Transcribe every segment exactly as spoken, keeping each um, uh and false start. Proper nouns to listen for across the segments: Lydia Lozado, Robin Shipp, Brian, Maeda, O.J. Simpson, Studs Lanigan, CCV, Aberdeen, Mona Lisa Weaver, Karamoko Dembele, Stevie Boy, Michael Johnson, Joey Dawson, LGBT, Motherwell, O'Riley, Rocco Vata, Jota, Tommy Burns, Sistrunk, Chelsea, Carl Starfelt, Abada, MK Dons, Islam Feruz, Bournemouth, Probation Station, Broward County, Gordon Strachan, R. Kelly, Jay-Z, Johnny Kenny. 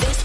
This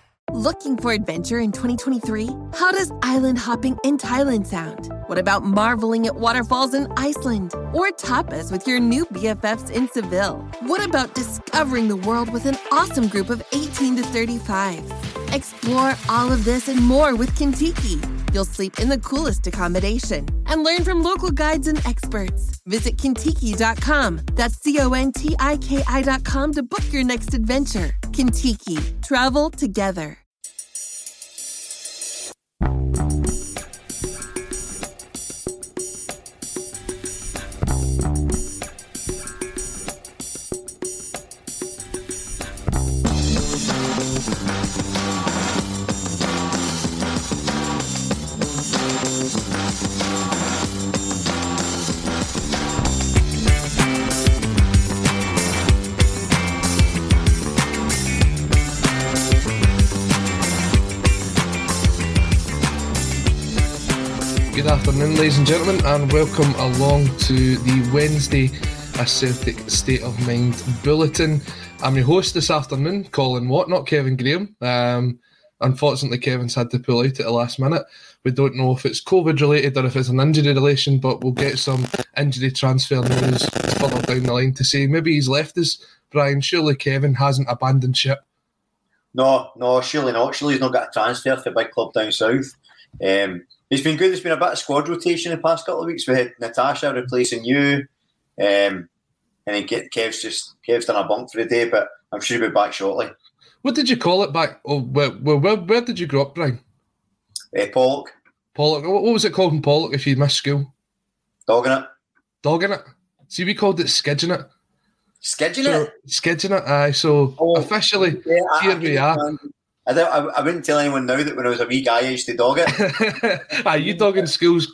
Looking for adventure in twenty twenty-three? How does island hopping in Thailand sound? What about marveling at waterfalls in Iceland? Or tapas with your new B F Fs in Seville? What about discovering the world with an awesome group of eighteen to thirty-five? Explore all of this and more with Contiki. You'll sleep in the coolest accommodation and learn from local guides and experts. Visit Contiki dot com. That's C O N T I K I dot com to book your next adventure. Contiki. Travel together. Good afternoon, ladies and gentlemen, and welcome along to the Wednesday A Celtic State of Mind Bulletin. I'm your host this afternoon, Colin Watt, not Kevin Graham. Um, unfortunately, Kevin's had to pull out at the last minute. We don't know if it's COVID-related or if it's an injury relation, but we'll get some injury transfer news further down the line to say maybe he's left us. Brian, surely Kevin hasn't abandoned ship? No, no, surely not. Surely he's not got a transfer for a big club down south. Um It's been good. There's been a bit of squad rotation in the past couple of weeks. We had Natasha replacing you, um, and then Kev's just Kev's done a bunk for the day, but I'm sure he'll be back shortly. What did you call it back? Oh, where, where, where did you grow up, Brian? Uh, Pollock. Pollock. What was it called in Pollock if you missed school? Dogging it. Dogging it. See, we called it skidging it. Skidging so, it? Skidging it, aye. So oh, officially, yeah, here I, we I, are. I, don't, I, I wouldn't tell anyone now that when I was a wee guy, I used to dog it. Aye, you dogging schools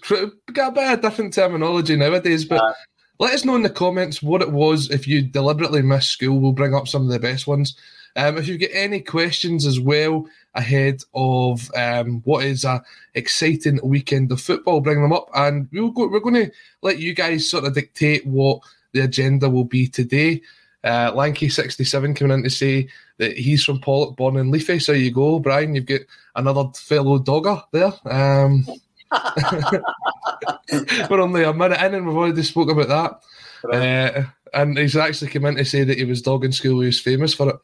got a bit of different terminology nowadays, but uh, let us know in the comments what it was if you deliberately missed school. We'll bring up some of the best ones. Um, if you've got any questions as well ahead of um, what is an exciting weekend of football, bring them up, and we'll go, we're going to let you guys sort of dictate what the agenda will be today. Uh, Lanky sixty-seven coming in to say that he's from Pollock, born in Leafy. So you go, Brian. You've got another fellow dogger there. Um, we're only a minute in and we've already spoke about that. Right. Uh, and he's actually come in to say that he was dogging school. He was famous for it.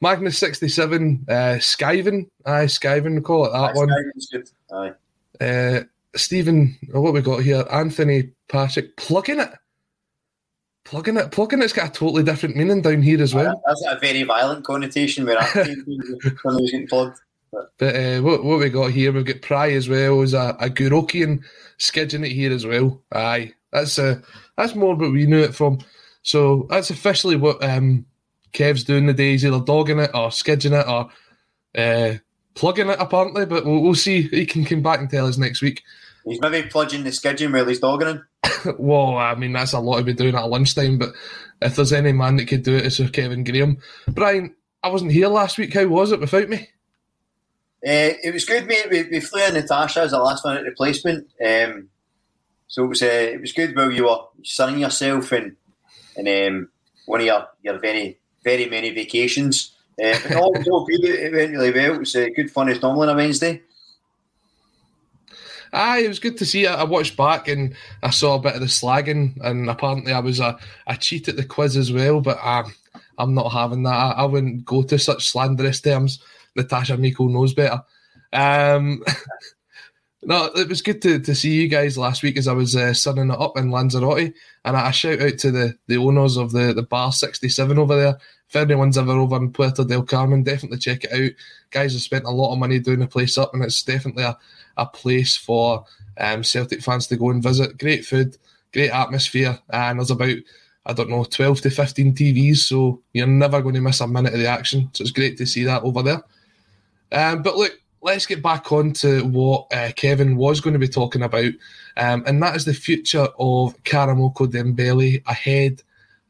Magnus sixty-seven, uh, Skyven. Aye, Skyven, we call it that. That's one. Good. Aye. Uh, Stephen, what we got here? Anthony Patrick, plucking it. Plugging it, plugging it's got a totally different meaning down here as well. Yeah, that's a very violent connotation where I'm when I was getting plugged. But, but uh, what what we got here? We've got Pry as well as a, a Gurokian skidding it here as well. Aye, that's a that's more what we knew it from. So that's officially what um, Kev's doing today. He's either dogging it or skidding it or uh, plugging it apparently. But we'll, we'll see. He can come back and tell us next week. He's maybe plunging the skidding while he's dogging him. Well, I mean, that's a lot to be doing at lunchtime, but if there's any man that could do it, it's Sir Kevin Graham. Brian, I wasn't here last week. How was it without me? Uh, it was good, mate. We, we flew in Natasha as a last-minute replacement. Um, so it was uh, it was good while you were sunning yourself in, in um, one of your, your very, very many vacations. Uh, but all was all good. It went really well. It was uh, good fun as normally on a Wednesday. Aye, it was good to see. I watched back and I saw a bit of the slagging, and apparently I was a, a cheat at the quiz as well, but I'm, I'm not having that. I, I wouldn't go to such slanderous terms. Natasha Miko knows better. Um, no, it was good to, to see you guys last week as I was uh, sunning it up in Lanzarote, and I, I shout out to the, the owners of the, the Bar sixty-seven over there. If anyone's ever over in Puerto del Carmen, definitely check it out. Guys have spent a lot of money doing the place up, and it's definitely a, a place for um, Celtic fans to go and visit. Great food, great atmosphere, and there's about, I don't know, twelve to fifteen T Vs, so you're never going to miss a minute of the action. So it's great to see that over there. Um, but look, let's get back on to what uh, Kevin was going to be talking about, um, and that is the future of Karamoko Dembele ahead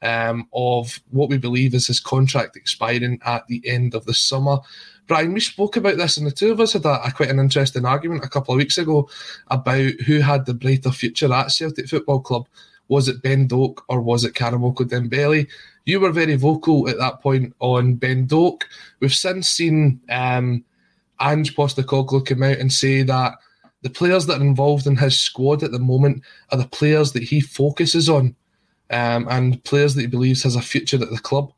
Um, of what we believe is his contract expiring at the end of the summer. Brian, we spoke about this, and the two of us had a, a quite an interesting argument a couple of weeks ago about who had the brighter future at Celtic Football Club. Was it Ben Doak or was it Karamoko Dembele? You were very vocal at that point on Ben Doak. We've since seen um, Ange Postecoglou come out and say that the players that are involved in his squad at the moment are the players that he focuses on. Um, and players that he believes has a future at the club.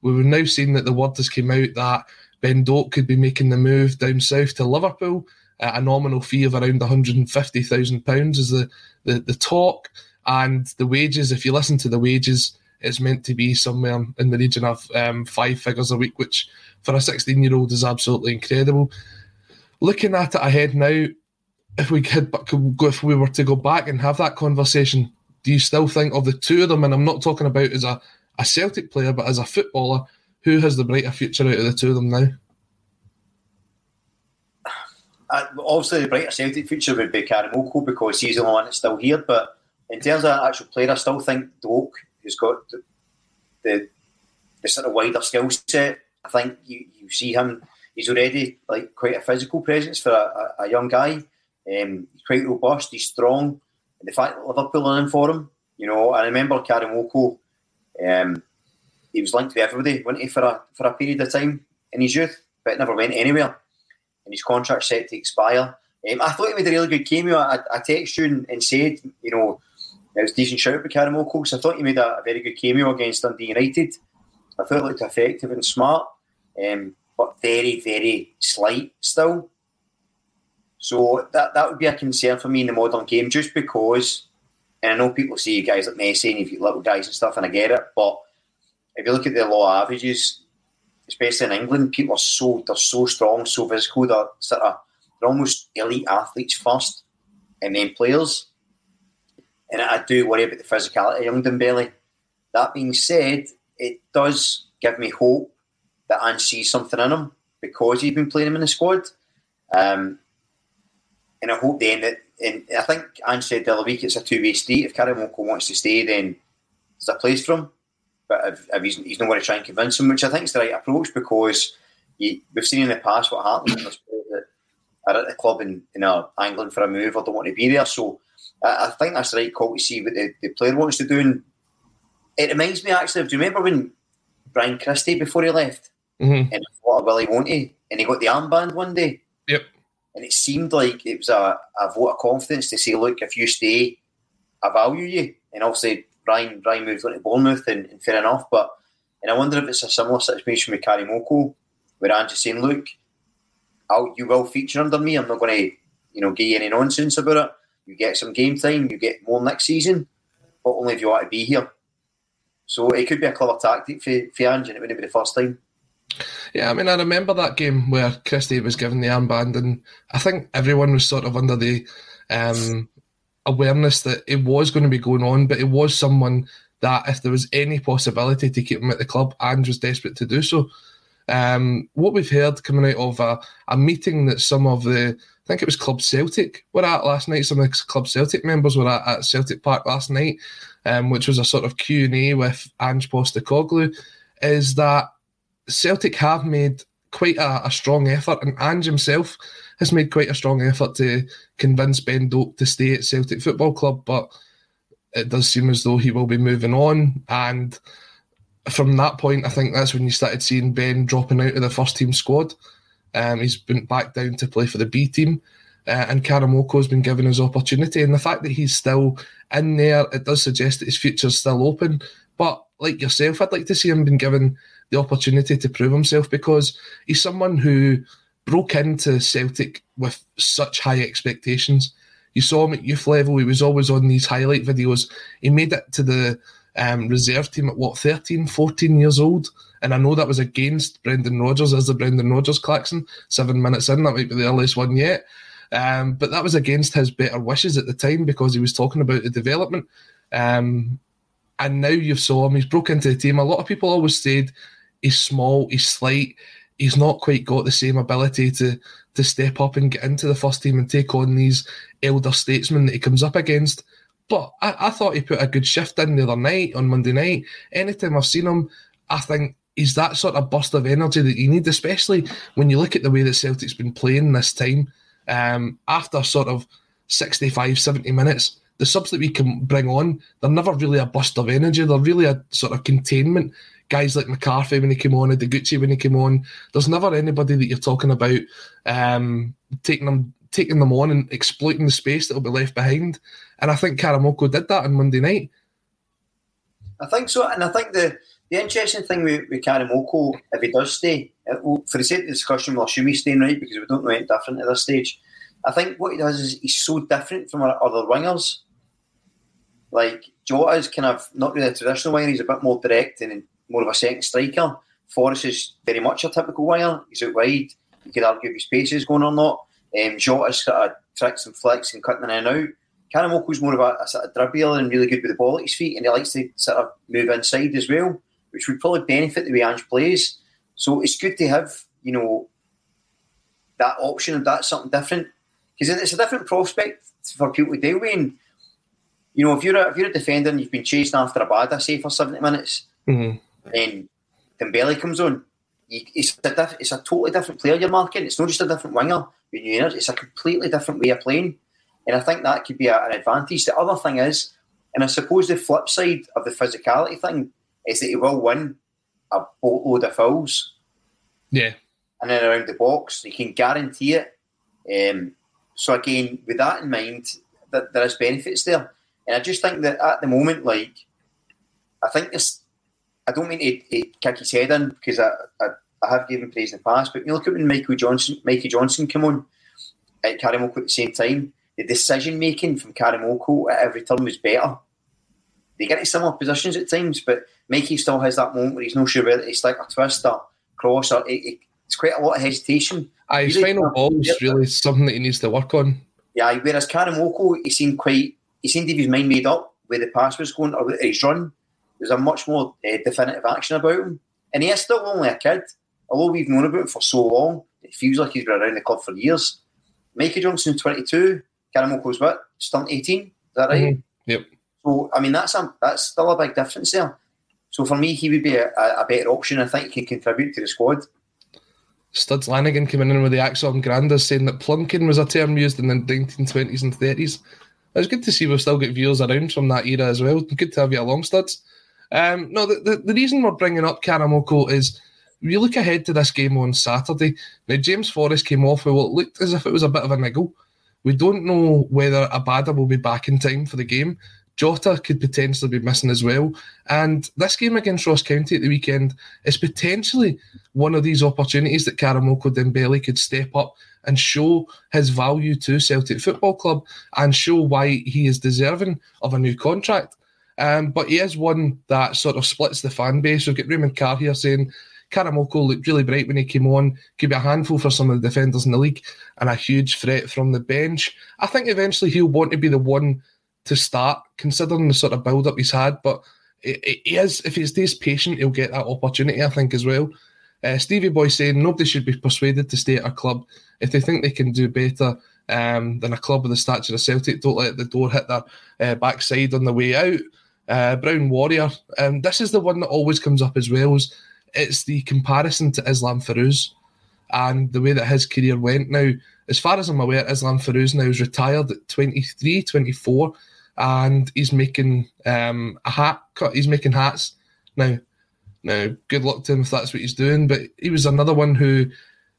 We've now seen that the word has come out that Ben Doak could be making the move down south to Liverpool at a nominal fee of around one hundred fifty thousand pounds is the, the, the talk. And the wages, if you listen to the wages, it's meant to be somewhere in the region of um, five figures a week, which for a sixteen-year-old is absolutely incredible. Looking at it ahead now, if we could, if we were to go back and have that conversation, do you still think of the two of them, and I'm not talking about as a, a Celtic player, but as a footballer, who has the brighter future out of the two of them now? Uh, obviously, the brighter Celtic future would be Karamoko because he's the only one that's still here, but in terms of actual player, I still think Doak has got the, the, the sort of wider skill set. I think you, you see him, he's already like quite a physical presence for a, a, a young guy. Um, he's quite robust, he's strong. The fact that Liverpool are in for him, you know, I remember Karamoko, um, he was linked with everybody, wasn't he, for a, for a period of time in his youth, but it never went anywhere. And his contract's set to expire. Um, I thought he made a really good cameo. I, I texted you and, and said, you know, it was a decent shout by Karamoko, because I thought he made a, a very good cameo against Dundee United. I thought it looked effective and smart, um, but very, very slight still. So that, that would be a concern for me in the modern game, just because, and I know people see guys like Messi and little guys and stuff, and I get it, but if you look at the law averages, especially in England, people are so, they're so strong, so physical, they're, sort of, they're almost elite athletes first, and then players. And I do worry about the physicality of young Dembele. That being said, it does give me hope that Ange sees something in him, because he's been playing him in the squad. Um... And I hope then that, and I think Ange said the other week, it's a two-way street. If Karamoko wants to stay, then there's a place for him. But if, if he's, he's not going to try and convince him, which I think is the right approach, because you, we've seen in the past what happens when there's players that are at the club and, and are angling for a move or don't want to be there. So I, I think that's the right call to see what the, the player wants to do. And it reminds me, actually, do you remember when Brian Christie, before he left, mm-hmm. and what a Willie won't he? And he got the armband one day. Yep. And it seemed like it was a, a vote of confidence to say, look, if you stay, I value you. And obviously, Brian, Brian moved on to Bournemouth, and, and fair enough. But and I wonder if it's a similar situation with Karamoko, where Ange is saying, look, I'll, you will feature under me. I'm not going to you know, give you any nonsense about it. You get some game time. You get more next season. But only if you want to be here. So it could be a clever tactic for, for Ange, and it wouldn't be the first time. Yeah, I mean, I remember that game where Christie was given the armband, and I think everyone was sort of under the um, awareness that it was going to be going on, but it was someone that if there was any possibility to keep him at the club, Ange was desperate to do so. Um, what we've heard coming out of a, a meeting that some of the, I think it was Club Celtic were at last night, some of the Club Celtic members were at, at Celtic Park last night, um, which was a sort of Q and A with Ange Postecoglou, is that Celtic have made quite a, a strong effort, and Ange himself has made quite a strong effort to convince Ben Doak to stay at Celtic Football Club, but it does seem as though he will be moving on. And from that point, I think that's when you started seeing Ben dropping out of the first team squad. Um, he's been back down to play for the B team, uh, and Karamoko's been given his opportunity. And the fact that he's still in there, it does suggest that his future's still open. But like yourself, I'd like to see him been given the opportunity to prove himself, because he's someone who broke into Celtic with such high expectations. You saw him at youth level, he was always on these highlight videos. He made it to the um, reserve team at, what, thirteen, fourteen years old? And I know that was against Brendan Rodgers, as the Brendan Rodgers klaxon, seven minutes in, that might be the earliest one yet. Um, but that was against his better wishes at the time, because he was talking about the development. Um, and now you've saw him, he's broke into the team. A lot of people always said he's small, he's slight, he's not quite got the same ability to to step up and get into the first team and take on these elder statesmen that he comes up against. But I, I thought he put a good shift in the other night, on Monday night. Anytime I've seen him, I think he's that sort of burst of energy that you need, especially when you look at the way that Celtic's been playing this time. Um, after sort of sixty-five, seventy minutes, the subs that we can bring on, they're never really a burst of energy. They're really a sort of containment. Guys like McCarthy when he came on, Degucci when he came on, there's never anybody that you're talking about um, taking them taking them on and exploiting the space that will be left behind. And I think Karamoko did that on Monday night. I think so. And I think the, the interesting thing with, with Karamoko, if he does stay, will, for the sake of the discussion, we'll assume he's staying, right, because we don't know anything different at this stage. I think what he does is he's so different from our other wingers. Like, Jota is kind of not really a traditional winger. He's a bit more direct and more of a second striker. Forrest is very much a typical winger. He's out wide. You could argue if his pace is going or not. Um, Jota's sort of tricks and flicks and cutting in and out. Karamoko's more of a, a sort of dribbler and really good with the ball at his feet, and he likes to sort of move inside as well, which would probably benefit the way Ange plays. So it's good to have, you know, that option of that something different, because it's a different prospect for people to deal with. And, you know, if you're a, if you're a defender and you've been chasing after a bad, say, for seventy minutes, mm-hmm. Then Dembele comes on. It's a, diff- it's a totally different player you're marking. It's not just a different winger. It's a completely different way of playing. And I think that could be a, an advantage. The other thing is, and I suppose the flip side of the physicality thing is that he will win a boatload of fouls. Yeah. And then around the box, you can guarantee it. Um, so again, with that in mind, th- there is benefits there. And I just think that at the moment, like, I think this. I don't mean to, to kick his head in, because I, I, I have given praise in the past, but you look at when Michael Johnson, Mikey Johnson came on at Karamoko at the same time, the decision-making from Karamoko at every turn was better. They get into similar positions at times, but Mikey still has that moment where he's not sure whether to stick or twist or cross. Or it, it, it's quite a lot of hesitation. Aye, his really, final ball is really something that he needs to work on. Yeah, whereas Karamoko, he seemed quite, he seemed to have his mind made up where the pass was going or his run. There's a much more uh, definitive action about him. And he is still only a kid. Although we've known about him for so long, it feels like he's been around the club for years. Mikey Johnson, twenty-two. Karamoko's what? Stunt eighteen. Is that right? Mm-hmm. Yep. So, I mean, that's a, that's still a big difference there. So, for me, he would be a, a better option. I think he can contribute to the squad. Studs Lanigan coming in with the axe on Granders, saying that plunking was a term used in the nineteen twenties and thirties. It's good to see we've still got viewers around from that era as well. Good to have you along, Studs. Um, no, the, the, the reason we're bringing up Karamoko is we look ahead to this game on Saturday. Now, James Forrest came off with what looked as if it was a bit of a niggle. We don't know whether Abada will be back in time for the game. Jota could potentially be missing as well. And this game against Ross County at the weekend is potentially one of these opportunities that Karamoko Dembele could step up and show his value to Celtic Football Club and show why he is deserving of a new contract. Um, but he is one that sort of splits the fan base. We've got Raymond Carr here saying Karamoko looked really bright when he came on, could be a handful for some of the defenders in the league and a huge threat from the bench. I think eventually he'll want to be the one to start, considering the sort of build-up he's had. But he is, if he stays patient, he'll get that opportunity, I think, as well. Uh, Stevie Boy saying nobody should be persuaded to stay at a club. If they think they can do better um, than a club with the stature of Celtic, don't let the door hit their uh, backside on the way out. Uh, Brown Warrior, um, this is the one that always comes up as well. Is it's the comparison to Islam Feruz and the way that his career went. Now, as far as I'm aware, Islam Feruz now is retired at twenty-three, twenty-four, and he's making um, a hat cut. He's making hats now. Now, good luck to him if that's what he's doing, but he was another one who,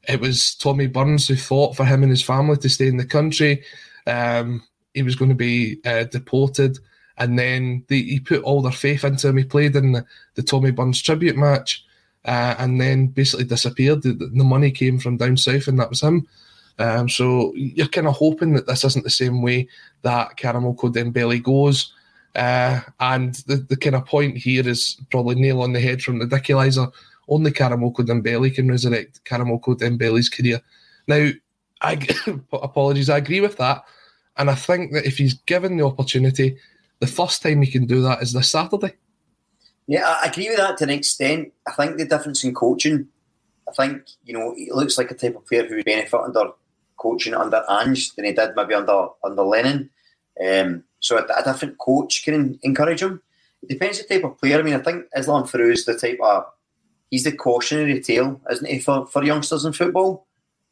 it was Tommy Burns who fought for him and his family to stay in the country. Um, he was going to be uh, deported, and then they, he put all their faith into him. He played in the, the Tommy Burns tribute match uh, and then basically disappeared. The, the money came from down south, and that was him. Um, so you're kind of hoping that this isn't the same way that Karamoko Dembele goes. Uh, and the, the kind of point here is probably nail on the head from the Dickelizer. Only Karamoko Dembele can resurrect Karamoko Dembele's career. Now, I, apologies, I agree with that. And I think that if he's given the opportunity, the first time he can do that is this Saturday. Yeah, I agree with that to an extent. I think the difference in coaching, I think, you know, he looks like a type of player who would benefit under coaching under Ange than he did maybe under, under Lennon. Um So a, a different coach can encourage him. It depends the type of player. I mean, I think Islam Feruz is the type of... He's the cautionary tale, isn't he, for, for youngsters in football?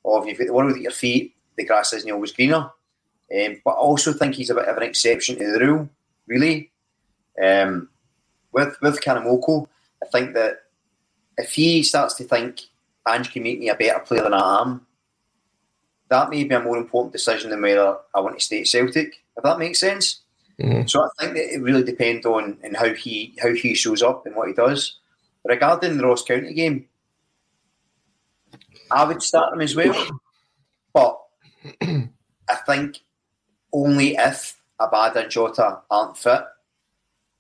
Or if you've got the world at your feet, the grass isn't always greener. Um, but I also think he's a bit of an exception to the rule, really. Um, with with Karamoko, I think that if he starts to think, Ange can make me a better player than I am, that may be a more important decision than whether I want to stay at Celtic, if that makes sense. Mm-hmm. So I think that it really depends on and how he how he shows up and what he does. Regarding the Ross County game, I would start him as well. But I think only if Abad and Jota aren't fit,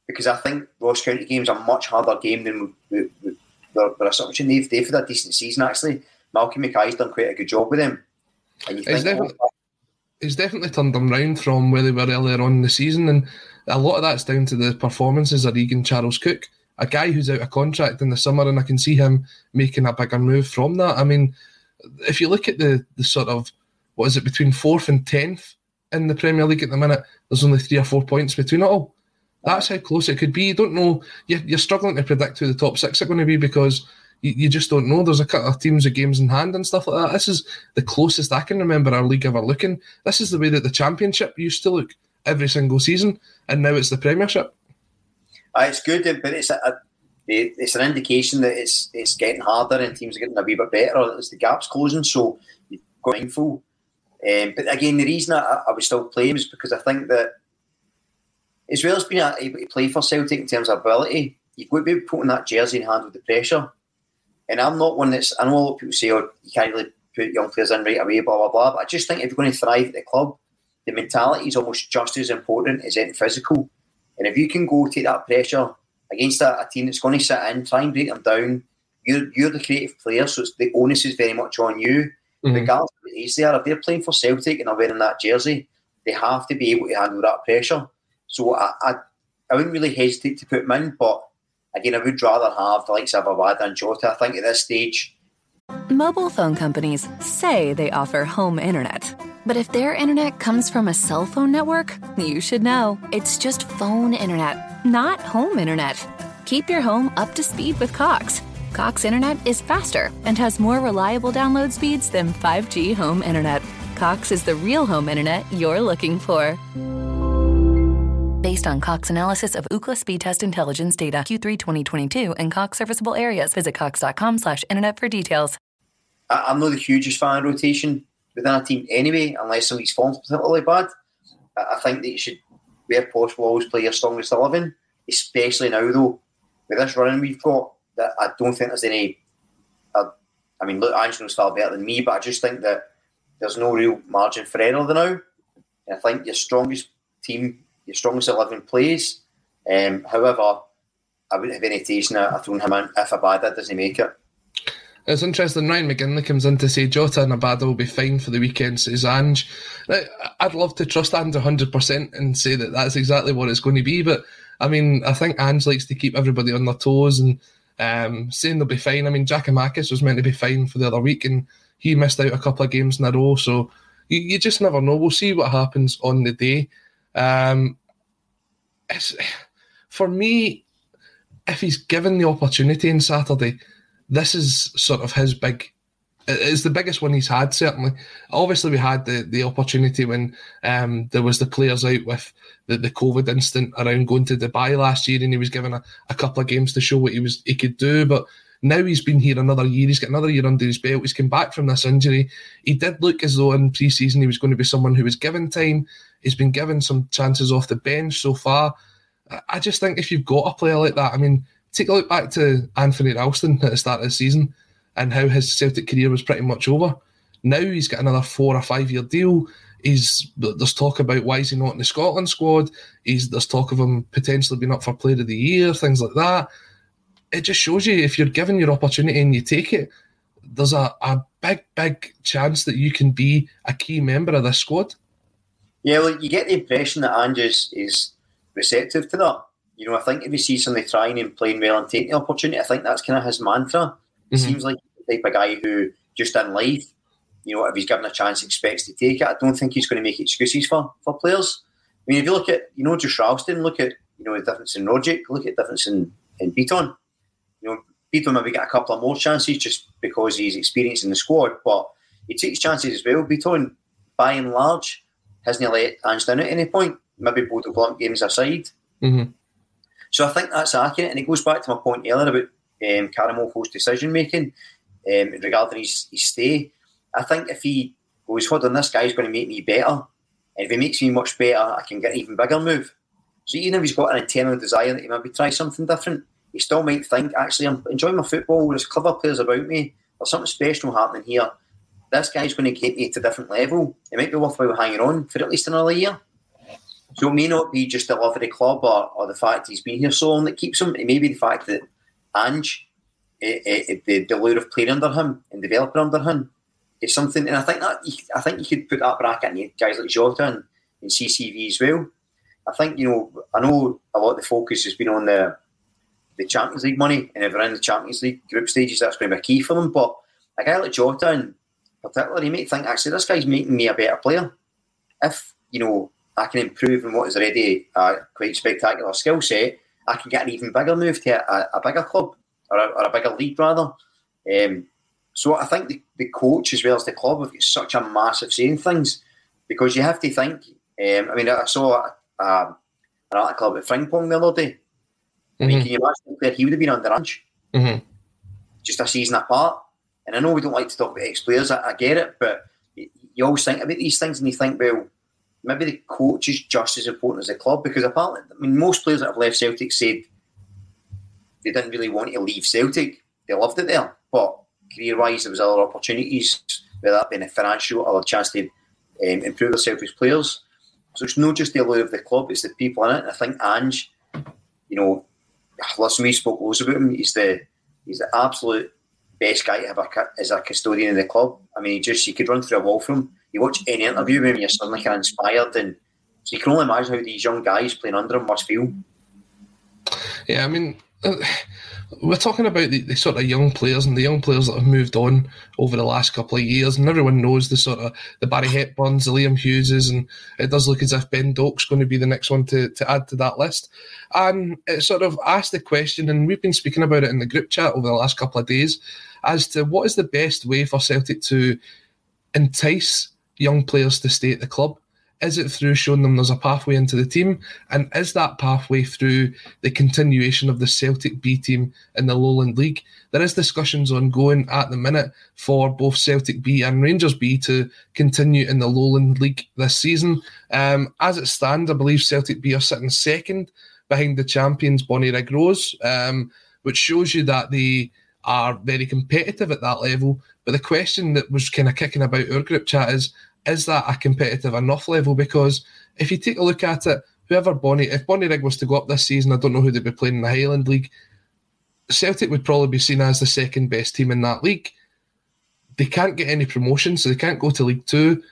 because I think Ross County games are a much harder game than we, we, their, their assumption. They've, they've had a decent season, actually. Malcolm McKay's done quite a good job with them. And you think... Definitely- He's definitely turned them round from where they were earlier on in the season, and a lot of that's down to the performances of Regan Charles-Cook, a guy who's out of contract in the summer, and I can see him making a bigger move from that. I mean, if you look at the, the sort of, what is it, between fourth and tenth in the Premier League at the minute, there's only three or four points between it all. That's how close it could be. You don't know. You're, you're struggling to predict who the top six are going to be because... You just don't know. There's a couple of teams with games in hand and stuff like that. This is the closest I can remember our league ever looking. This is the way that the Championship used to look every single season, and now it's the Premiership. Uh, it's good, but it's a, a, it's an indication that it's it's getting harder and teams are getting a wee bit better. Or it's the gap's closing, so you've got mindful. Um, but again, the reason I, I would still play him is because I think that as well as being able to play for Celtic in terms of ability, you've got to be putting that jersey in hand with the pressure. And I'm not one that's... I know a lot of people say, oh, you can't really put young players in right away, blah, blah, blah. But I just think if you're going to thrive at the club, the mentality is almost just as important as anything physical. And if you can go take that pressure against a, a team that's going to sit in, try and break them down, you're, you're the creative player, so it's, the onus is very much on you. Mm-hmm. Regardless of the age they are, if they're playing for Celtic and are wearing that jersey, they have to be able to handle that pressure. So I, I, I wouldn't really hesitate to put them in, but... Again, I would rather have the likes of Awada and Jota, I think, at this stage. Mobile phone companies say they offer home internet. But if their internet comes from a cell phone network, you should know. It's just phone internet, not home internet. Keep your home up to speed with Cox. Cox internet is faster and has more reliable download speeds than five G home internet. Cox is the real home internet you're looking for. Based on Cox analysis of Ookla speed test intelligence data, Q three twenty twenty-two, and Cox serviceable areas. Visit cox.com slash internet for details. I'm not the hugest fan of rotation within a team anyway, unless somebody's form's particularly bad. I think that you should, where possible, always play your strongest eleven, especially now, though. With this running we've got, that I don't think there's any... Uh, I mean, look, Angelo's far better than me, but I just think that there's no real margin for error now. And I think your strongest team... Your strongest eleven plays, Um, however, I wouldn't have any teasing at throwing him in if Abada doesn't make it. It's interesting, Ryan McGinley comes in to say Jota and Abada will be fine for the weekend, says Ange. Now, I'd love to trust Ange one hundred percent and say that that's exactly what it's going to be, but I mean, I think Ange likes to keep everybody on their toes and um, saying they'll be fine. I mean, Giakoumakis was meant to be fine for the other week and he missed out a couple of games in a row, so you, you just never know. We'll see what happens on the day. Um, it's, for me, if he's given the opportunity on Saturday, this is sort of his big... It's the biggest one he's had, certainly. Obviously, we had the, the opportunity when um, there was the players out with the, the COVID incident around going to Dubai last year, and he was given a, a couple of games to show what he was he could do. But now he's been here another year. He's got another year under his belt. He's come back from this injury. He did look as though in pre-season he was going to be someone who was given time. He's been given some chances off the bench so far. I just think if you've got a player like that, I mean, take a look back to Anthony Ralston at the start of the season and how his Celtic career was pretty much over. Now he's got another four or five year deal. He's there's talk about why is he not in the Scotland squad. He's there's talk of him potentially being up for Player of the Year, things like that. It just shows you if you're given your opportunity and you take it, there's a, a big, big chance that you can be a key member of this squad. Yeah, well, you get the impression that Ange is, is receptive to that. You know, I think if he sees somebody trying and playing well and taking the opportunity, I think that's kind of his mantra. It mm-hmm. seems like the type of guy who, just in life, you know, if he's given a chance, expects to take it. I don't think he's going to make excuses for, for players. I mean, if you look at, you know, just Ralston, look at, you know, the difference in Rodgers, look at the difference in, in Beaton. You know, Beaton maybe got a couple of more chances just because he's experienced in the squad, but he takes chances as well. Beaton, by and large, hasn't let Ange down at any point. Maybe Bodo Blunt games aside. Mm-hmm. So I think that's accurate, and it goes back to my point earlier about um, Karamoko's decision-making um, regarding his, his stay. I think if he goes, hold on, this guy's going to make me better, and if he makes me much better, I can get an even bigger move. So even if he's got an internal desire that he maybe try something different, he still might think, actually, I'm enjoying my football, there's clever players about me, there's something special happening here. This guy's going to get me to a different level. It might be worthwhile hanging on for at least another year. So it may not be just the love of the club or, or the fact he's been here so long that keeps him. It may be the fact that Ange, it, it, the allure of playing under him and developing under him, is something. And I think that I think you could put that bracket in guys like Jota and, and C C V as well. I think, you know, I know a lot of the focus has been on the the Champions League money, and if they're in the Champions League group stages, that's going to be key for them. But a guy like Jota in particular, he might think, actually, this guy's making me a better player. If, you know, I can improve on what is already a quite spectacular skill set, I can get an even bigger move to a, a bigger club, or a, or a bigger league rather. Um, so I think the, the coach as well as the club have got such a massive say in things, because you have to think, um, I mean, I saw a, a, an article about Fringpong the other day. Mm-hmm. I mean, can you imagine where he would have been under Ange? Mm-hmm. Just a season apart. And I know we don't like to talk about ex-players, I, I get it, but you, you always think about these things and you think, well, maybe the coach is just as important as the club, because apparently, I mean, most players that have left Celtic said they didn't really want to leave Celtic. They loved it there, but career-wise, there was other opportunities, whether that being a financial or a chance to um, improve themselves as players. So it's not just the allure of the club; it's the people in it. And I think Ange, you know, listen, we spoke loads about him. He's the he's the absolute best guy to have a, as a custodian of the club. I mean, he just you could run through a wall from him. You watch any interview with him, you're suddenly kind of inspired, and so you can only imagine how these young guys playing under him must feel. Yeah, I mean, we're talking about the, the sort of young players and the young players that have moved on over the last couple of years, and everyone knows the sort of the Barry Hepburns, the Liam Hugheses, and it does look as if Ben Doak's going to be the next one to, to add to that list. And it sort of asked the question, and we've been speaking about it in the group chat over the last couple of days, as to what is the best way for Celtic to entice young players to stay at the club? Is it through showing them there's a pathway into the team? And is that pathway through the continuation of the Celtic B team in the Lowland League? There is discussions ongoing at the minute for both Celtic B and Rangers B to continue in the Lowland League this season. Um, as it stands, I believe Celtic B are sitting second behind the champions Bonnyrigg Rose, um, which shows you that the are very competitive at that level. But the question that was kind of kicking about our group chat is, is that a competitive enough level? Because if you take a look at it, whoever Bonnie, if Bonnyrigg was to go up this season, I don't know who they'd be playing in the Highland League. Celtic would probably be seen as the second best team in that league. They can't get any promotion, so they can't go to League Two.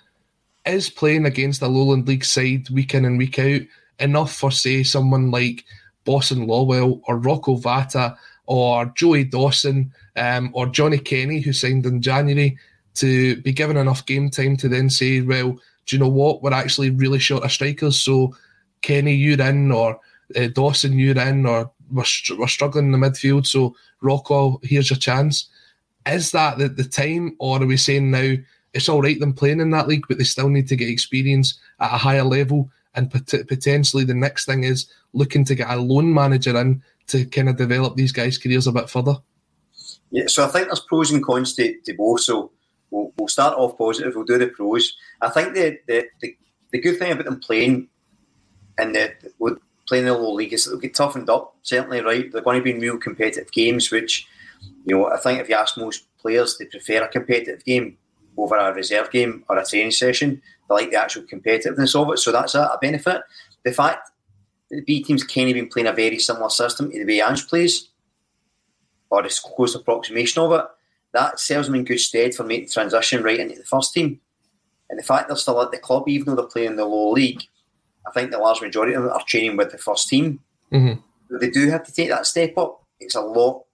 Is playing against a Lowland League side week in and week out enough for, say, someone like Boston Lawwell or Rocco Vata or Joey Dawson um, or Johnny Kenny, who signed in January, to be given enough game time to then say, well, do you know what? We're actually really short of strikers, so Kenny, you're in, or uh, Dawson, you're in, or we're, st- we're struggling in the midfield, so Rockwell, here's your chance. Is that the, the time, or are we saying now it's all right them playing in that league, but they still need to get experience at a higher level, and pot- potentially the next thing is looking to get a loan manager in to kind of develop these guys' careers a bit further? Yeah, so I think there's pros and cons to, to both, so we'll, we'll start off positive, we'll do the pros. I think the the, the, the good thing about them playing in the, the playing in the low league is that they'll get toughened up, certainly, right? They're going to be in real competitive games, which, you know, I think if you ask most players, they prefer a competitive game over a reserve game or a training session. They like the actual competitiveness of it, so that's a, a benefit. The fact that the B team's kind of been playing a very similar system to the way Ange plays, or a close approximation of it, that serves them in good stead for making the transition right into the first team. And the fact they're still at the club, even though they're playing in the low league, I think the large majority of them are training with the first team. Mm-hmm. But they do have to take that step up. It's a lot,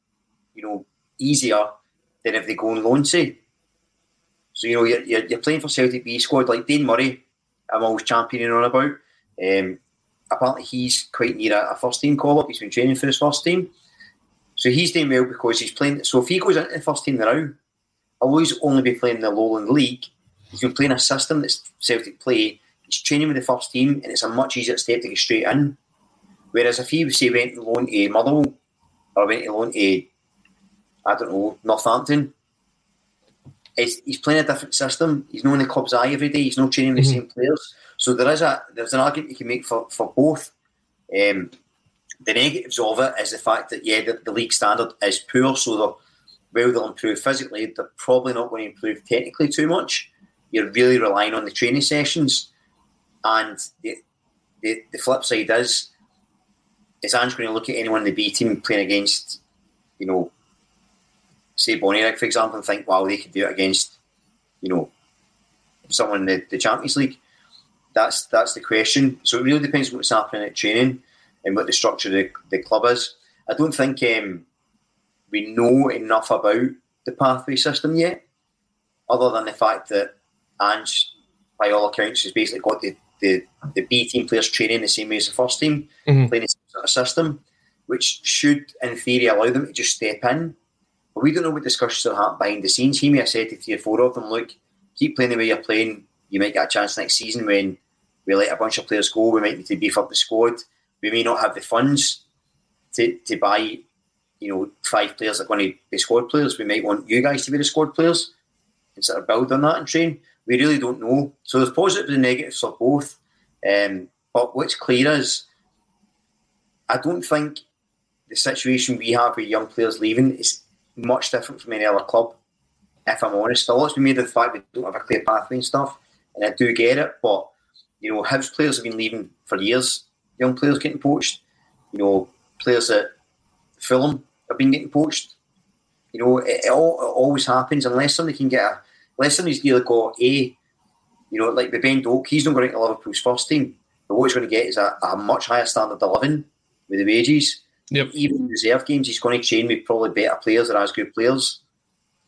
you know, easier than if they go on loan, say. So, you know, you're, you're, you're playing for Celtic B squad, like Dean Murray, I'm always championing on about. Um, apparently he's quite near a, a first-team call-up. He's been training for his first team. So he's doing well because he's playing. So if he goes into the first team now, although he's only been playing in the Lowland League, he's been playing a system that's Celtic play. He's training with the first team, and it's a much easier step to get straight in. Whereas if he, say, went and loan to Motherwell, or went to loan to, I don't know, Northampton, It's, he's playing a different system. He's not in the club's eye every day. He's not training with mm-hmm. the same players. So there is a there's an argument you can make for, for both. Um, the negatives of it is the fact that, yeah, the, the league standard is poor, so while they'll improve physically, they're probably not going to improve technically too much. You're really relying on the training sessions. And the the, the flip side is, is Ange going to look at anyone in the B team playing against, you know, say Bonnyrigg, for example, and think, wow, they could do it against, you know, someone in the, the Champions League? That's that's the question. So it really depends on what's happening at training and what the structure of the, the club is. I don't think um, we know enough about the pathway system yet, other than the fact that Ange, by all accounts, has basically got the, the, the B team players training the same way as the first team, mm-hmm. playing the same sort of system, which should, in theory, allow them to just step in. But we don't know what discussions are happening behind the scenes. He may have said to three or four of them, look, keep playing the way you're playing. You might get a chance next season when we let a bunch of players go. We might need to beef up the squad. We may not have the funds to, to buy, you know, five players that are going to be squad players. We might want you guys to be the squad players and sort of build on that and train. We really don't know. So there's positives and negatives of both. Um, but what's clear is I don't think the situation we have with young players leaving is much different from any other club, if I'm honest. A lot's been made of the fact we don't have a clear pathway and stuff, and I do get it, but, you know, Hibs players have been leaving for years. Young players getting poached. You know, players at Fulham have been getting poached. You know, it, it, all, it always happens, unless somebody can get a... Unless somebody's either got a... You know, like the Ben Doak, he's not going to Liverpool's first team, but what he's going to get is a, a much higher standard of living with the wages. Yep. Even reserve games, he's going to train with probably better players or as good players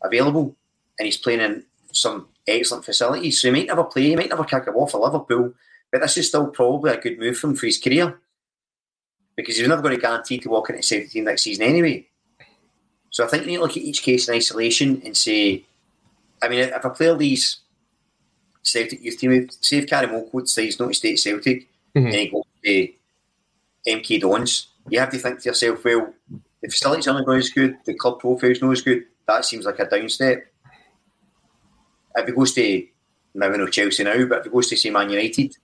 available, and he's playing in some excellent facilities. So he might never play, he might never kick it off at Liverpool, but this is still probably a good move for him for his career, because he's never going to guarantee to walk into the Celtic team next season anyway. So I think you need to look at each case in isolation and say, I mean, if a player leaves Celtic youth team, say if Karamoko decides not to stay at Celtic, mm-hmm. and he goes to M K Dons, you have to think to yourself, well, the facilities aren't going as good, the club profile's not as good, that seems like a down step. If he goes to, now we know Chelsea now, but if he goes to, say, Man United,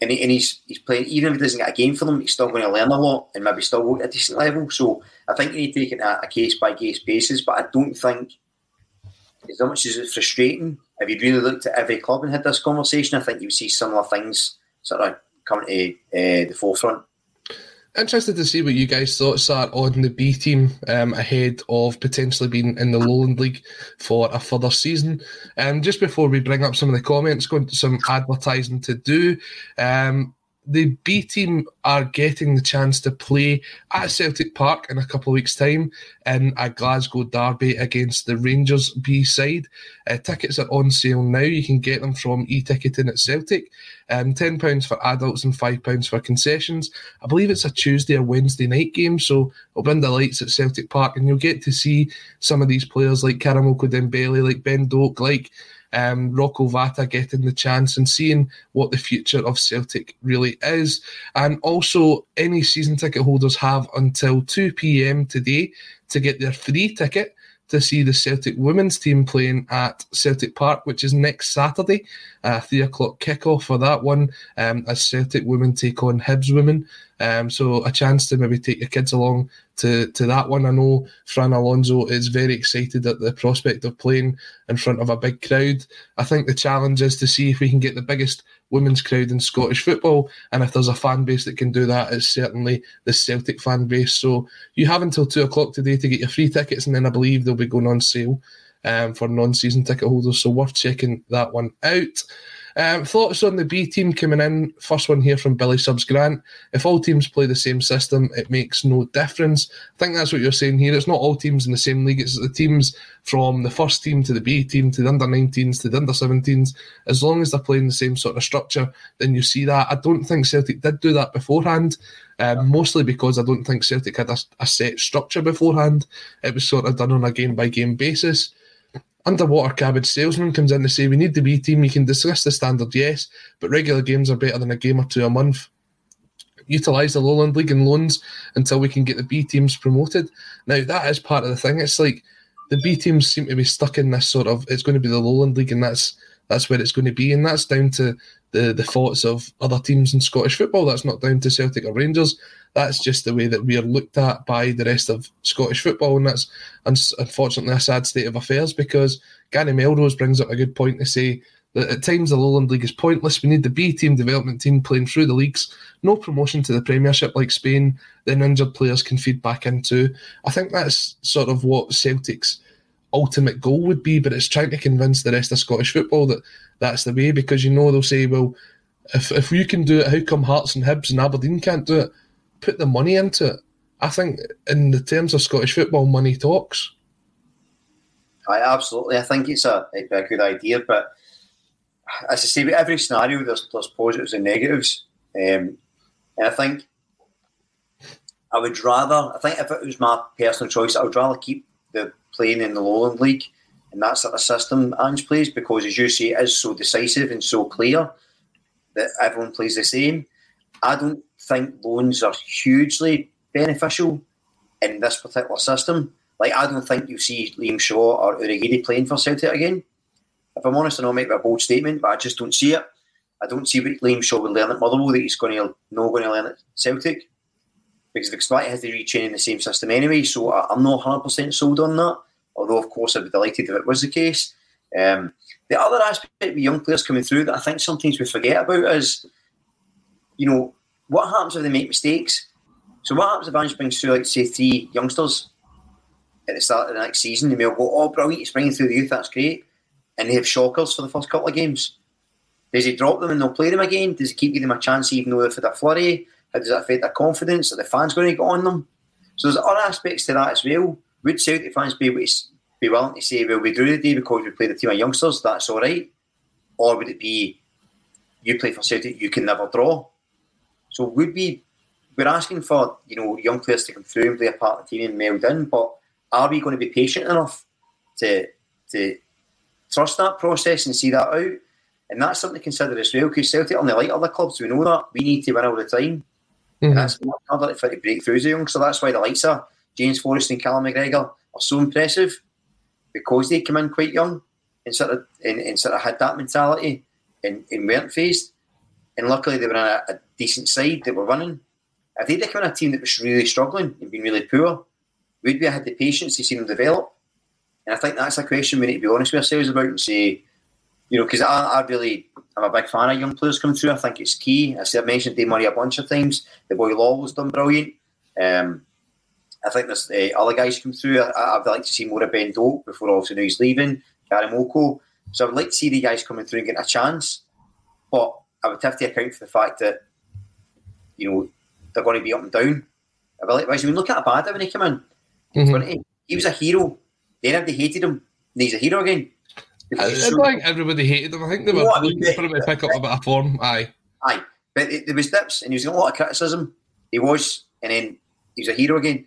and, he, and he's he's playing, even if he doesn't get a game for them, he's still going to learn a lot and maybe still go at a decent level. So I think you need to take it at a case-by-case basis, but I don't think, as much as it's frustrating, if you really looked at every club and had this conversation, I think you would see similar things sort of coming to uh, the forefront. Interested to see what you guys' thoughts are on the B team um, ahead of potentially being in the Lowland League for a further season. And um, just before we bring up some of the comments, going to some advertising to do. Um, the B team are getting the chance to play at Celtic Park in a couple of weeks' time in a Glasgow derby against the Rangers B side. Uh, tickets are on sale now. You can get them from e-ticketing at Celtic. Um, ten pounds for adults and five pounds for concessions. I believe it's a Tuesday or Wednesday night game, so it'll be under lights at Celtic Park, and you'll get to see some of these players like Karamoko Dembele, like Ben Doak, like Um, Rocco Vata getting the chance and seeing what the future of Celtic really is. And also, any season ticket holders have until two p.m. today to get their free ticket to see the Celtic women's team playing at Celtic Park, which is next Saturday, uh, three o'clock kickoff for that one, um, as Celtic women take on Hibs women. Um, so a chance to maybe take your kids along to, to that one. I know Fran Alonso is very excited at the prospect of playing in front of a big crowd. I think the challenge is to see if we can get the biggest women's crowd in Scottish football, and if there's a fan base that can do that, it's certainly the Celtic fan base. So you have until two o'clock today to get your free tickets, and then I believe they'll be going on sale um, for non-season ticket holders, so worth checking that one out. Um, thoughts on the B team coming in. First one here from Billy Subs Grant. If all teams play the same system, it makes no difference. I think that's what you're saying here. It's not all teams in the same league. It's the teams from the first team to the B team to the under nineteens to the under seventeens. As long as they're playing the same sort of structure, then you see that. I don't think Celtic did do that beforehand, um, mostly because I don't think Celtic had a, a set structure beforehand. It was sort of done on a game-by-game basis. Underwater Cabbage Salesman comes in to say, we need the B team, you can discuss the standard, yes, but regular games are better than a game or two a month. Utilise the Lowland League and loans until we can get the B teams promoted. Now, that is part of the thing. It's like the B teams seem to be stuck in this sort of, it's going to be the Lowland League and that's that's where it's going to be, and that's down to the, the faults of other teams in Scottish football. That's not down to Celtic or Rangers. That's just the way that we are looked at by the rest of Scottish football, and that's unfortunately a sad state of affairs, because Gary Melrose brings up a good point to say that at times the Lowland League is pointless. We need the B team, development team playing through the leagues. No promotion to the Premiership like Spain, then injured players can feed back into. I think that's sort of what Celtic's ultimate goal would be, but it's trying to convince the rest of Scottish football that that's the way, because you know they'll say, well, if, if you can do it, how come Hearts and Hibs and Aberdeen can't do it? Put the money into it. I think in the terms of Scottish football, money talks. I absolutely. I think it's a, a good idea, but as I say, with every scenario, there's, there's positives and negatives. Um, and I think I would rather, I think if it was my personal choice, I would rather keep the playing in the Lowland League and that sort of system Ange plays, because as you say, it is so decisive and so clear that everyone plays the same. I don't think loans are hugely beneficial in this particular system. Like, I don't think you see Liam Shaw or Urigiri playing for Celtic again. If I'm honest, I know I make a bold statement, but I just don't see it. I don't see what Liam Shaw would learn at Motherwell that he's going to not going to learn at Celtic, because if Explatic has to retrain in the same system anyway, so I'm not one hundred percent sold on that, although, of course, I'd be delighted if it was the case. Um, the other aspect with young players coming through that I think sometimes we forget about is, you know, what happens if they make mistakes? So what happens if Ange brings through, like, say, three youngsters at the start of the next season? They may go, oh, brilliant, he's bringing through the youth, that's great. And they have shockers for the first couple of games. Does he drop them and they'll play them again? Does he keep giving them a chance even though they've had a flurry? How does that affect their confidence? Are the fans going to get on them? So there's other aspects to that as well. Would Celtic fans be, able to, be willing to say, well, we drew the day because we played a team of youngsters, that's all right? Or would it be, you play for Celtic, you can never draw? So would we, we're asking for, you know, young players to come through and play a part of the team and meld in, but are we going to be patient enough to to trust that process and see that out? And that's something to consider as well, because Celtic, only like other clubs, we know that. We need to win all the time. Mm-hmm. And that's much harder for it to break through as a young. So that's why the likes of James Forrest and Callum McGregor are so impressive, because they come in quite young and sort of and, and sort of had that mentality and, and weren't phased. And luckily they were in a, a decent side that were running. If they'd come in a team that was really struggling and been really poor, would we have had the patience to see them develop? And I think that's a question we need to be honest with ourselves about and say, you know, because I, I really, I'm a big fan of young players coming through. I think it's key. I said, I mentioned Di Murray a bunch of times. The boy Law was done brilliant. Um, I think there's uh, other guys come through. I, I'd like to see more of Ben Doak before obviously now he's leaving, Karamoko. So I'd like to see the guys coming through and getting a chance. But I would have to account for the fact that, you know, they're going to be up and down. I mean, look at Abada when he came in. Mm-hmm. He was a hero. Then everybody hated him. And he's a hero again. I, I so think everybody hated him. I think they were looking bit, for him to pick up a bit of form. Aye. Aye. But there was dips and he was getting a lot of criticism. He was. And then he was a hero again.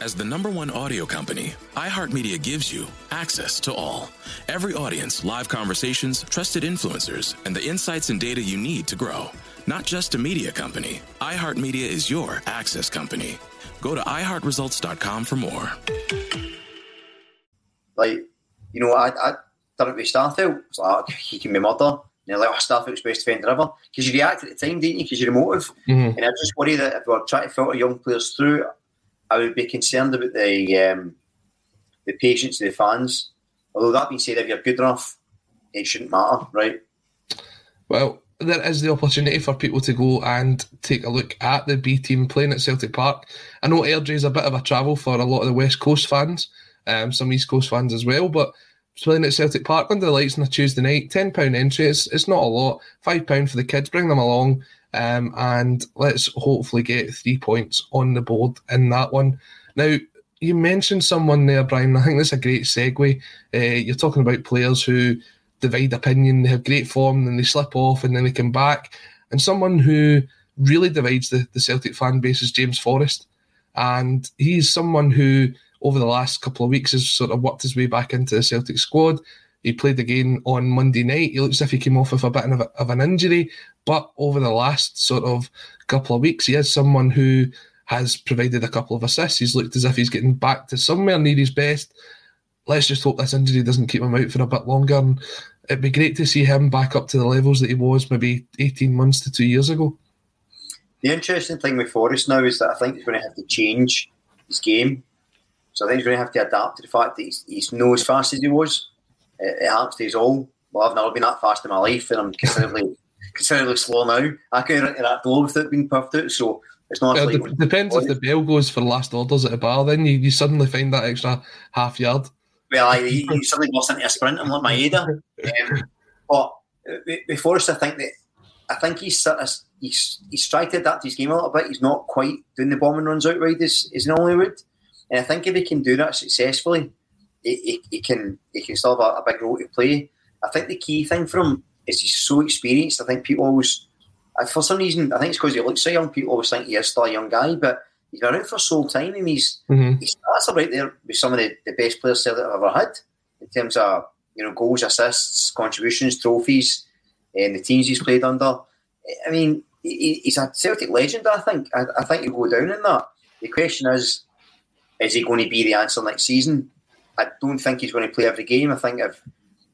As the number one audio company, iHeartMedia gives you access to all. Every audience, live conversations, trusted influencers, and the insights and data you need to grow. Not just a media company, iHeartMedia is your access company. Go to i heart results dot com for more. Like, you know, I, I done it with Starfield. It's like, he can be murder. And they're like, oh, Starfield's best defender ever. Because you reacted at the time, didn't you? Because you're emotive. Mm-hmm. And I just worry that if we're trying to filter young players through, I would be concerned about the um, the patience of the fans. Although that being said, if you're good enough, it shouldn't matter, right? Well, there is the opportunity for people to go and take a look at the B team playing at Celtic Park. I know Airdrie is a bit of a travel for a lot of the West Coast fans, um, some East Coast fans as well, but playing at Celtic Park under the lights on a Tuesday night, ten pounds entry, it's, it's not a lot. five pounds for the kids, bring them along. Um, and let's hopefully get three points on the board in that one. Now, you mentioned someone there, Brian. I think that's a great segue. Uh, you're talking about players who divide opinion. They have great form, then they slip off, and then they come back. And someone who really divides the, the Celtic fan base is James Forrest. And he's someone who, over the last couple of weeks, has sort of worked his way back into the Celtic squad. He played again on Monday night. He looks as if he came off with a bit of, a, of an injury, but over the last sort of couple of weeks, he is someone who has provided a couple of assists. He's looked as if he's getting back to somewhere near his best. Let's just hope this injury doesn't keep him out for a bit longer. And it'd be great to see him back up to the levels that he was maybe eighteen months to two years ago. The interesting thing with Forrest now is that I think he's going to have to change his game. So I think he's going to have to adapt to the fact that he's, he's not as fast as he was. It happens to us all. Well, I've never been that fast in my life, and I'm considerably, considerably slow now. I couldn't run to that door without being puffed out, so it's not... Well, it depends if the bell goes for last orders at a bar, then you, you suddenly find that extra half yard. Well, I, he, he suddenly burst into a sprint. I'm like Maeda. Um, but before us, I think that I think he's, he's, he's tried to adapt his game a little bit. He's not quite doing the bombing runs out wide as he normally would. And I think if he can do that successfully... He, he, he can he can still have a, a big role to play. I think the key thing for him is he's so experienced. I think people always, for some reason, I think it's because he looks so young, people always think he is still a young guy, but he's been out for so time and he's, mm-hmm. he's that's right there with some of the, the best players that I've ever had in terms of, you know, goals, assists, contributions, trophies, and the teams he's played under. I mean, he, he's a Celtic legend, I think. I, I think he'll go down in that. The question is, is he going to be the answer next season? I don't think he's going to play every game. I think if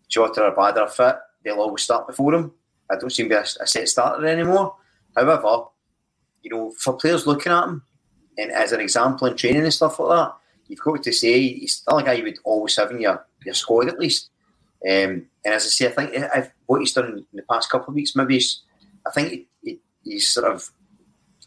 Jota or Bader are fit, they'll always start before him. I don't seem to be a, a set starter anymore. However, you know, for players looking at him, and as an example in training and stuff like that, you've got to say he's still a guy you would always have in your, your squad at least. Um, and as I say, I think I've, what he's done in the past couple of weeks, maybe he's, I think he, he, he's sort of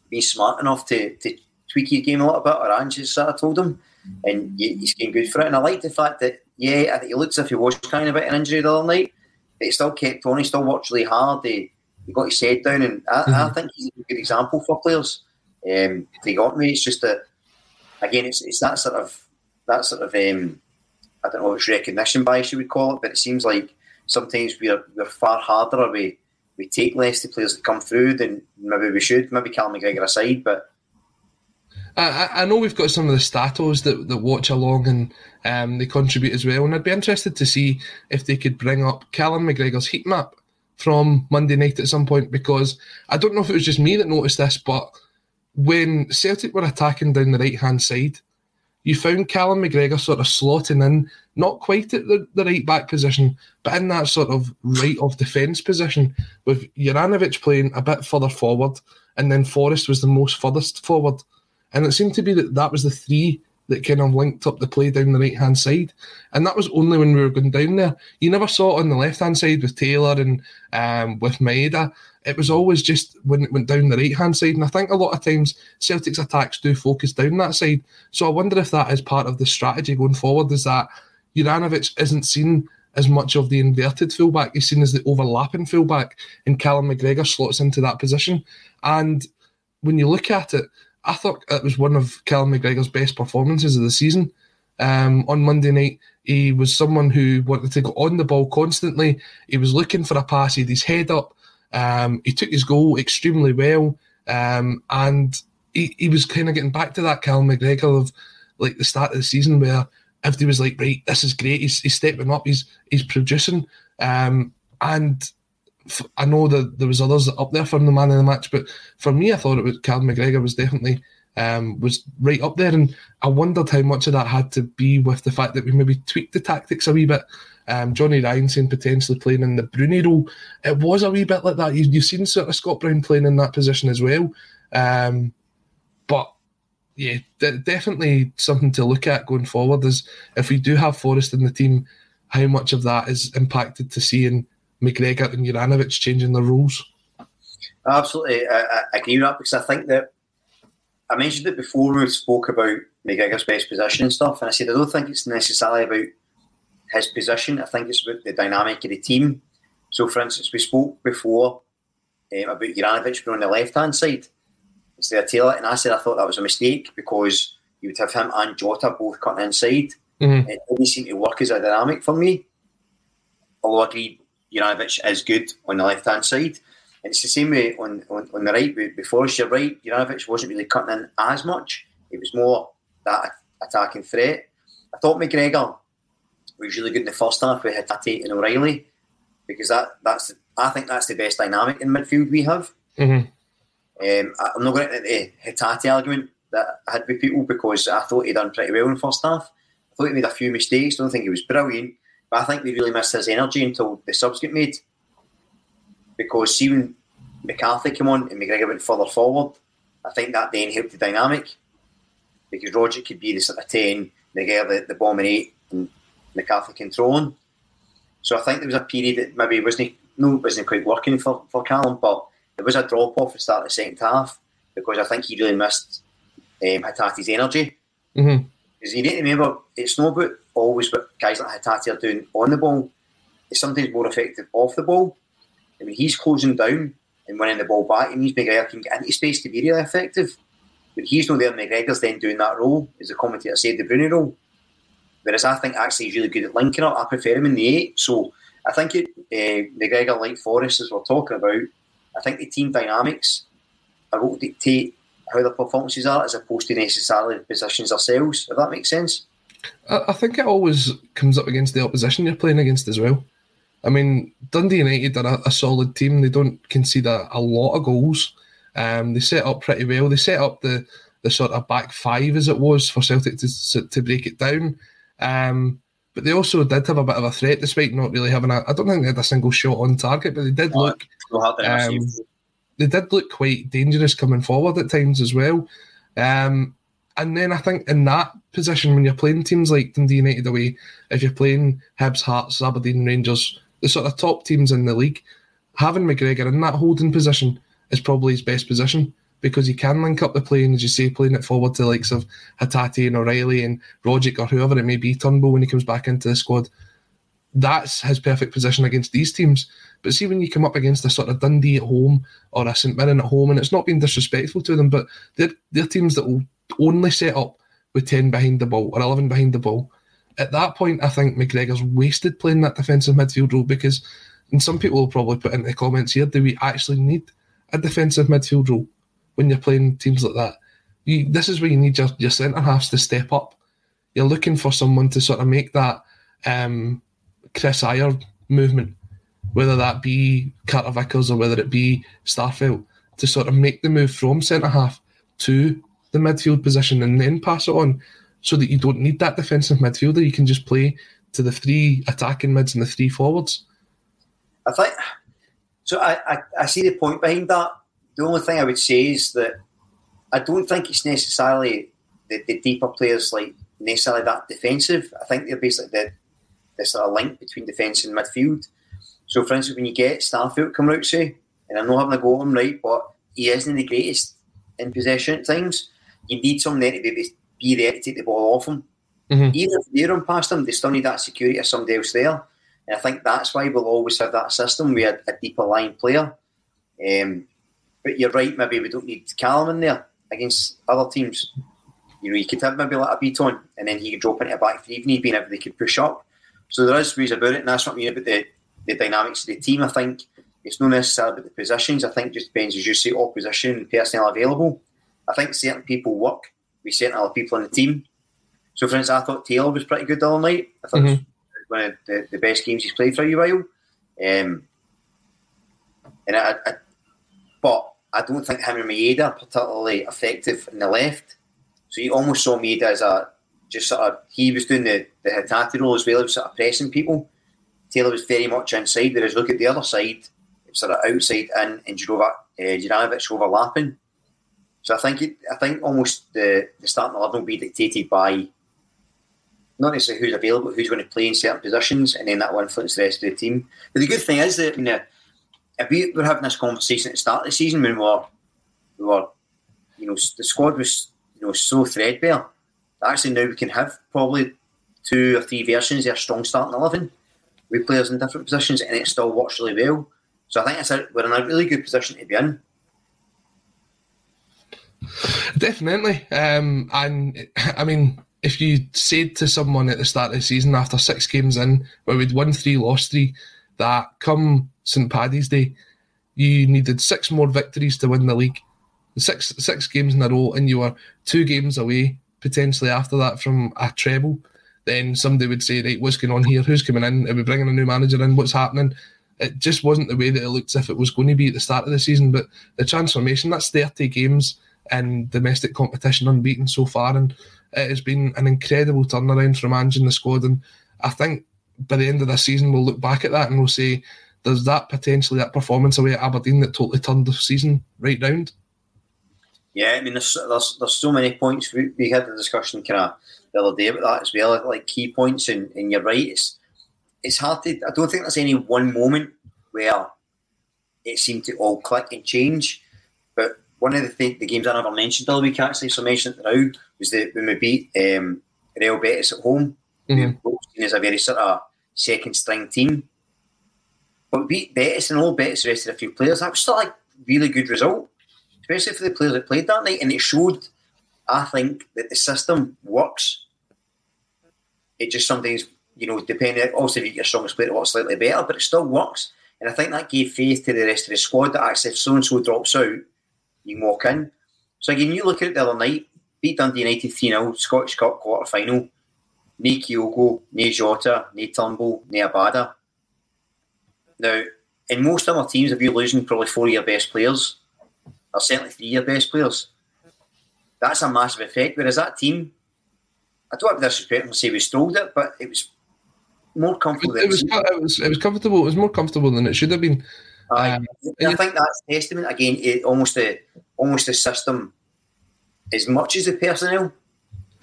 been smart enough to, to tweak his game a little bit, or Ange's sort of told him, and he's getting good for it. And I like the fact that, yeah, I think he looks as if he was kind of a bit an injury the other night, but he still kept on, he still worked really hard, he, he got his head down, and I, mm-hmm. I think he's a good example for players. Um, they got me, it's just that, again, it's it's that sort of, that sort of, um, I don't know if it's recognition bias you would call it, but it seems like sometimes we're we're far harder, or we, we take less to players that come through than maybe we should, maybe Callum McGregor aside, but... I, I know we've got some of the statos that, that watch along and um, they contribute as well, and I'd be interested to see if they could bring up Callum McGregor's heat map from Monday night at some point, because I don't know if it was just me that noticed this, but when Celtic were attacking down the right-hand side, you found Callum McGregor sort of slotting in, not quite at the, the right-back position, but in that sort of right-of-defence position, with Juranovic playing a bit further forward, and then Forrest was the most furthest forward. And it seemed to be that that was the three that kind of linked up the play down the right-hand side. And that was only when we were going down there. You never saw it on the left-hand side with Taylor and um, with Maeda. It was always just when it went down the right-hand side. And I think a lot of times Celtic's attacks do focus down that side. So I wonder if that is part of the strategy going forward, is that Juranovic isn't seen as much of the inverted fullback. He's seen as the overlapping fullback, and Callum McGregor slots into that position. And when you look at it, I thought it was one of Callum McGregor's best performances of the season. Um, on Monday night, he was someone who wanted to go on the ball constantly. He was looking for a pass. He had his head up. Um, he took his goal extremely well. Um, and he, he was kind of getting back to that Callum McGregor of like the start of the season where everybody was like, right, this is great. He's, he's stepping up. He's he's producing. Um, and... I know that there was others up there for the man of the match, but for me, I thought it was Callum McGregor was definitely um, was right up there, and I wondered how much of that had to be with the fact that we maybe tweaked the tactics a wee bit. Um, Johnny Ryan saying potentially playing in the Bruni role, it was a wee bit like that. You, you've seen sort of Scott Brown playing in that position as well, um, but yeah, d- definitely something to look at going forward is if we do have Forrest in the team, how much of that is impacted to seeing McGregor and Juranovic changing their roles. Absolutely, I, I agree with that, because I think that I mentioned it before we spoke about McGregor's best position and stuff, and I said I don't think it's necessarily about his position. I think it's about the dynamic of the team. So, for instance, we spoke before um, about Juranovic being on the left-hand side instead of Taylor, and I said I thought that was a mistake because you would have him and Jota both cutting inside. Mm-hmm. It didn't seem to work as a dynamic for me. Although I agreed Juranovic is good on the left-hand side. And it's the same way on, on, on the right. Before, you're right, Juranovic wasn't really cutting in as much. It was more that attacking threat. I thought McGregor was really good in the first half with Hatate and O'Riley, because that, that's the, I think that's the best dynamic in midfield we have. Mm-hmm. Um, I'm not going to the Hatate argument that I had with people, because I thought he'd done pretty well in the first half. I thought he made a few mistakes. I don't think he was brilliant. But I think we really missed his energy until the subs get made. Because see, when McCarthy came on and McGregor went further forward, I think that then helped the dynamic. Because Rodgers could be the sort of ten, McGregor the, the bomb in eight, and McCarthy controlling. So I think there was a period that maybe wasn't no wasn't quite working for, for Callum, but there was a drop off at the start of the second half, because I think he really missed um, Hatate's energy. Mm-hmm. Because you need to remember, it's not about always what guys like Hatate are doing on the ball. It's sometimes more effective off the ball. I mean, he's closing down and winning the ball back, and he's McGregor can get into space to be really effective. When he's not there, McGregor's then doing that role, as the commentator said, the Bruni role. Whereas I think actually he's really good at linking up. I prefer him in the eight. So I think it, uh, McGregor, like Forrest, as we're talking about, I think the team dynamics are what dictate how the performances are, as opposed to necessarily the positions ourselves, if that makes sense. I think it always comes up against the opposition you're playing against as well. I mean, Dundee United are a, a solid team. They don't concede a, a lot of goals. Um, they set up pretty well. They set up the, the sort of back five, as it was, for Celtic to to break it down. Um, but they also did have a bit of a threat, despite not really having a... I don't think they had a single shot on target, but they did oh, look... Um, they did look quite dangerous coming forward at times as well. Um And then I think in that position, when you're playing teams like Dundee United away, if you're playing Hibs, Hearts, Aberdeen, Rangers, the sort of top teams in the league, having McGregor in that holding position is probably his best position, because he can link up the play, and as you say, playing it forward to the likes of Hatate and O'Riley and Rodgers or whoever it may be, Turnbull when he comes back into the squad. That's his perfect position against these teams. But see, when you come up against a sort of Dundee at home or a St Mirren at home, and it's not being disrespectful to them, but they're, they're teams that will only set up with ten behind the ball or eleven behind the ball. At that point, I think McGregor's wasted playing that defensive midfield role, because, and some people will probably put in the comments here, do we actually need a defensive midfield role when you're playing teams like that? You, this is where you need your, your centre-halves to step up. You're looking for someone to sort of make that um, Chris Iyer movement, whether that be Carter Vickers or whether it be Starfelt, to sort of make the move from centre-half to the midfield position and then pass it on, so that you don't need that defensive midfielder. You can just play to the three attacking mids and the three forwards. I think so. I, I, I see the point behind that. The only thing I would say is that I don't think it's necessarily the, the deeper players like necessarily that defensive. I think they're basically the, the sort of link between defence and midfield. So, for instance, when you get Starfield coming out, say, and I'm not having a go at him, right, but he isn't the greatest in possession at times. You need someone there to be, be there to take the ball off him. Mm-hmm. Even if they run past him, they still need that security of somebody else there. And I think that's why we'll always have that system with a, a deeper line player. Um, but you're right, maybe we don't need Callum in there against other teams. You know, you could have maybe like a Beaton, and then he could drop into a back three if need be, and everybody could push up. So there is ways about it, and that's what I mean about the, the dynamics of the team. I think it's not necessarily about the positions. I think it just depends, as you say, opposition and personnel available. I think certain people work with certain other people in the team. So, for instance, I thought Taylor was pretty good the other night. I thought mm-hmm. it was one of the, the best games he's played for a while. Um, and I, I, but I don't think him and Maeda are particularly effective in the left. So you almost saw Maeda as a just sort of, he was doing the, the Hatate role as well. He was sort of pressing people. Taylor was very much inside, whereas look at the other side, it's sort of outside in, and Juranovic overlapping. So I think it, I think almost the, the starting eleven will be dictated by not necessarily who's available, who's going to play in certain positions, and then that will influence the rest of the team. But the good thing is that, you know, if we were having this conversation at the start of the season when we were, we were, you know, the squad was, you know, so threadbare. Actually, now we can have probably two or three versions of a strong starting eleven with players in different positions, and it still works really well. So I think it's a, we're in a really good position to be in. Definitely. Um, and I mean, if you said to someone at the start of the season after six games in, where we'd won three, lost three, that come Saint Paddy's Day, you needed six more victories to win the league, six six games in a row, and you were two games away potentially after that from a treble, then somebody would say, right, what's going on here? Who's coming in? Are we bringing a new manager in? What's happening? It just wasn't the way that it looked as if it was going to be at the start of the season. But the transformation, that's thirty games in domestic competition unbeaten so far, and it has been an incredible turnaround from Ange and the squad, and I think by the end of this season we'll look back at that and we'll say there's that potentially that performance away at Aberdeen that totally turned the season right round. Yeah, I mean there's there's, there's so many points. We, we had a discussion kind of the other day about that as well, like key points, and, and you're right, it's, it's hard to, I don't think there's any one moment where it seemed to all click and change, but one of the, th- the games I never mentioned all week, actually, so I mentioned it now, was the, when we beat um, Real Betis at home. Mm-hmm. We were seen as a very sort of second-string team. But we beat Betis, and all Betis rested a few players. That was still a really good result, especially for the players that played that night. And it showed, I think, that the system works. It just sometimes, you know, depending, obviously if you get your strongest player, it works slightly better, but it still works. And I think that gave faith to the rest of the squad that actually if so-and-so drops out, you can walk in. So again, you look at it the other night, beat Dundee United three nil, Scottish Cup quarter final. Nae Kyogo, nae Jota, nae Turnbull, nae Abada. Now, in most other teams, if you're losing probably four of your best players, or certainly three of your best players, that's a massive effect. Whereas that team, I don't have to disrespect and say we strolled it, but it was more comfortable. It was, than it, was, it was comfortable. It was more comfortable than it should have been. Uh, um, I think that's testament again. It, almost the almost the system, as much as the personnel,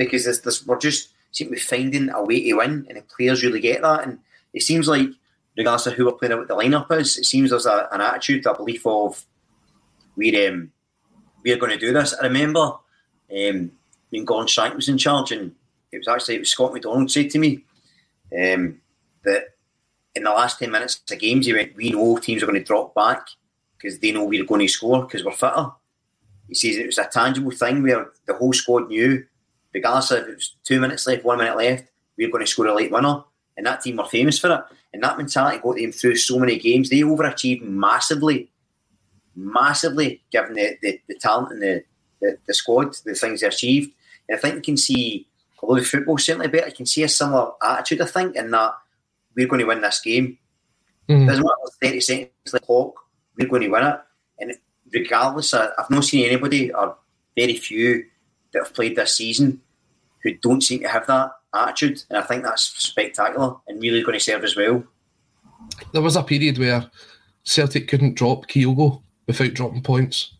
because this, this, we're just seem to be finding a way to win, and the players really get that. And it seems like, regardless of who we're playing out with the lineup is, it seems there's a, an attitude, a belief of we're um, we're going to do this. I remember um, when Gordon Strachan was in charge, and it was actually it was Scott McDonald said to me um, that in the last ten minutes of games, he went, "We know teams are going to drop back because they know we're going to score because we're fitter." He says it was a tangible thing where the whole squad knew, regardless of if it was two minutes left, one minute left, we were going to score a late winner. And that team were famous for it. And that mentality got them through so many games. They overachieved massively, massively, given the, the, the talent and the, the, the squad, the things they achieved. And I think you can see, although the football's certainly better, you can see a similar attitude, I think, in that we're going to win this game. Mm-hmm. It doesn't matter if it's thirty seconds on the clock, we're going to win it. And regardless, I, I've not seen anybody, or very few, that have played this season who don't seem to have that attitude, and I think that's spectacular and really going to serve as well. There was a period where Celtic couldn't drop Kyogo without dropping points.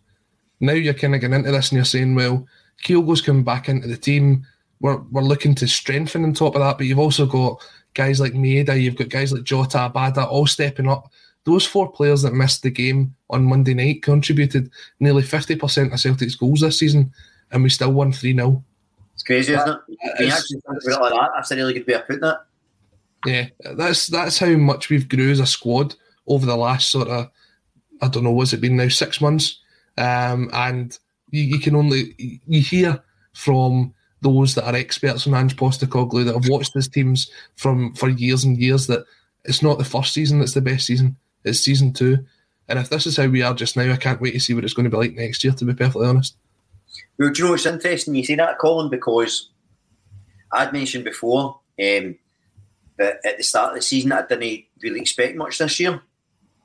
Now you're kind of getting into this and you're saying, well, Kyogo's come back into the team. We're we're looking to strengthen on top of that, but you've also got guys like Maeda, you've got guys like Jota, Abada, all stepping up. Those four players that missed the game on Monday night contributed nearly fifty percent of Celtic's goals this season, and we still won three nil. It's crazy, that, isn't it? Can you actually think about it like that? That's a really good way of putting it. Yeah, that's that's how much we've grew as a squad over the last sort of, I don't know, what's it been now, six months? Um, and you, you can only, you hear from those that are experts on Ange Postecoglou that have watched his teams from for years and years that it's not the first season that's the best season, it's season two. And if this is how we are just now, I can't wait to see what it's going to be like next year, to be perfectly honest. Well, do you know, it's interesting you say that, Colin, because I'd mentioned before um, that at the start of the season I didn't really expect much this year.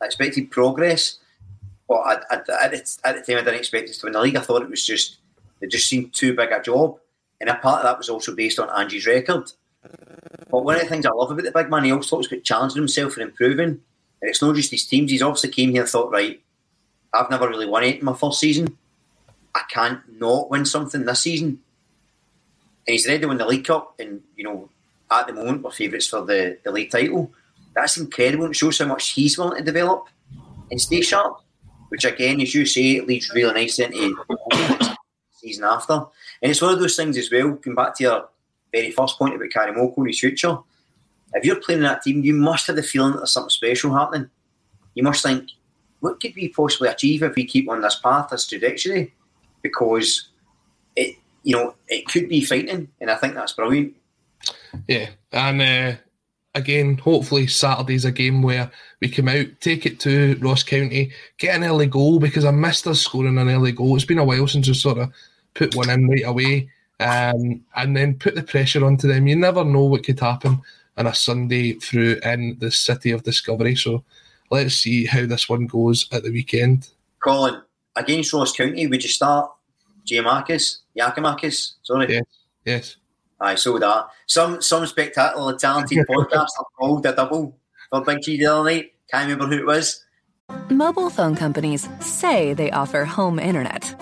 I expected progress, but I, I, at, the, at the time I didn't expect us to win the league. I thought it was just, it just seemed too big a job. And a part of that was also based on Ange's record. But one of the things I love about the big man, he always talks about challenging himself and improving. And it's not just his teams. He's obviously came here and thought, right, I've never really won it in my first season. I can't not win something this season. And he's ready to win the League Cup, and, you know, at the moment we're favourites for the, the league title. That's incredible, and it shows how much he's willing to develop and stay sharp, which again, as you say, it leads really nicely into the season after. And it's one of those things as well, going back to your very first point about Karamoko and his future, if you're playing in that team, you must have the feeling that there's something special happening. You must think, what could we possibly achieve if we keep on this path, this trajectory? Because it, you know, it could be frightening, and I think that's brilliant. Yeah, and uh, again, hopefully Saturday's a game where we come out, take it to Ross County, get an early goal, because I missed us scoring an early goal. It's been a while since we sort of put one in right away, um, and then put the pressure onto them. You never know what could happen on a Sunday through in the City of Discovery. So let's see how this one goes at the weekend. Colin, against Ross County, would you start Giakoumakis? Giakoumakis, sorry. Yes, yes. Aye, so would I. Some some spectacular, talented podcasts are called a double for Big G the other night. Can't remember who it was. Mobile phone companies say they offer home internet.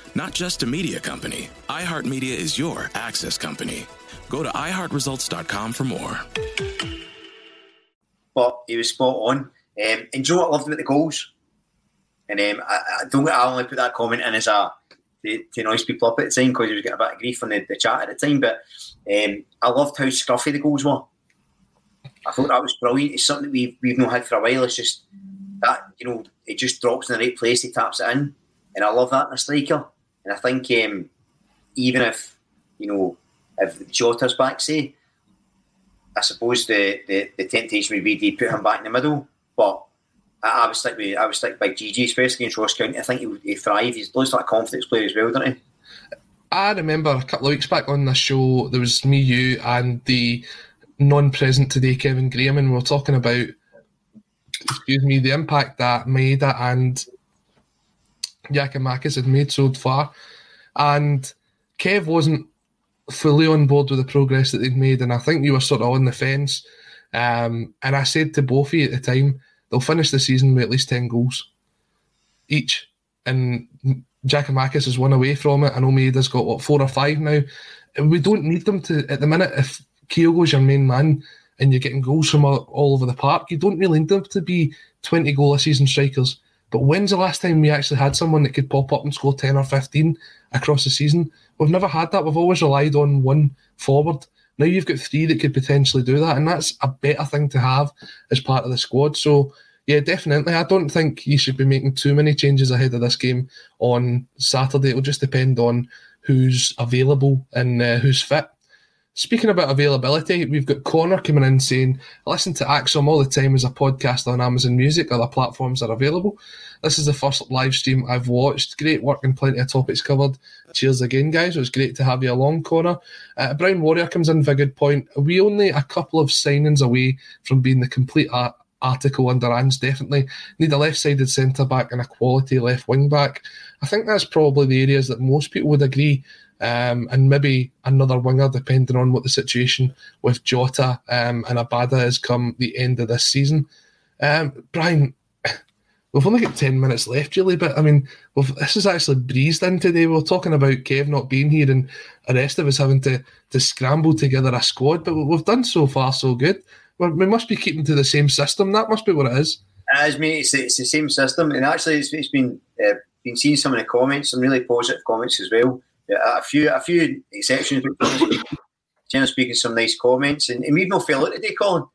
Not just a media company, iHeartMedia is your access company. Go to i heart results dot com for more. But he was spot on. Um, and Joe, I loved him at the goals. And um, I, I don't I only put that comment in as a to, to noise people up at the time because he was getting a bit of grief on the, the chat at the time. But um, I loved how scruffy the goals were. I thought that was brilliant. It's something that we've we've not had for a while. It's just that, you know, it just drops in the right place. He taps it in, and I love that in a striker. And I think um, even if you know if Jota's back, say, I suppose the, the, the temptation would be to put him back in the middle, but I, I would stick with I would stick by Gigi, especially against Ross County. I think he would he thrive. He's loads like a confidence player as well, doesn't he? I remember a couple of weeks back on this show, there was me, you, and the non-present today Kevin Graham, and we were talking about, excuse me, the impact that Maeda and Giakoumakis had made so far. And Kev wasn't fully on board with the progress that they'd made, and I think you were sort of on the fence. Um, and I said to both of you at the time, they'll finish the season with at least ten goals each. And Giakoumakis is one away from it. I know Maeda's got, what, four or five now. We don't need them to, at the minute, if Kyogo's your main man and you're getting goals from all, all over the park, you don't really need them to be twenty-goal a season strikers. But when's the last time we actually had someone that could pop up and score ten or fifteen across the season? We've never had that. We've always relied on one forward. Now you've got three that could potentially do that, and that's a better thing to have as part of the squad. So, yeah, definitely. I don't think you should be making too many changes ahead of this game on Saturday. It'll just depend on who's available and uh, who's fit. Speaking about availability, we've got Connor coming in saying, I listen to Axom all the time as a podcast on Amazon Music. Other platforms are available. This is the first live stream I've watched. Great work and plenty of topics covered. Cheers again, guys. It was great to have you along, Connor. Uh, Brown Warrior comes in for a good point. Are we only a couple of signings away from being the complete art- article under Ange? Definitely. Need a left-sided centre-back and a quality left wing-back. I think that's probably the areas that most people would agree. Um, and maybe another winger, depending on what the situation with Jota um, and Abada has come the end of this season. Um, Brian, we've only got ten minutes left, really, but I mean, we've, this is actually breezed in today. We were talking about Kev not being here and the rest of us having to, to scramble together a squad, but we've done so far so good. We're, we must be keeping to the same system. That must be what it is. As me, it's, it's the same system, and actually, it's, it's been uh, been seeing some of the comments, some really positive comments as well. A few, a few exceptions, generally speaking, some nice comments, and, and we've no fail out today, Colin.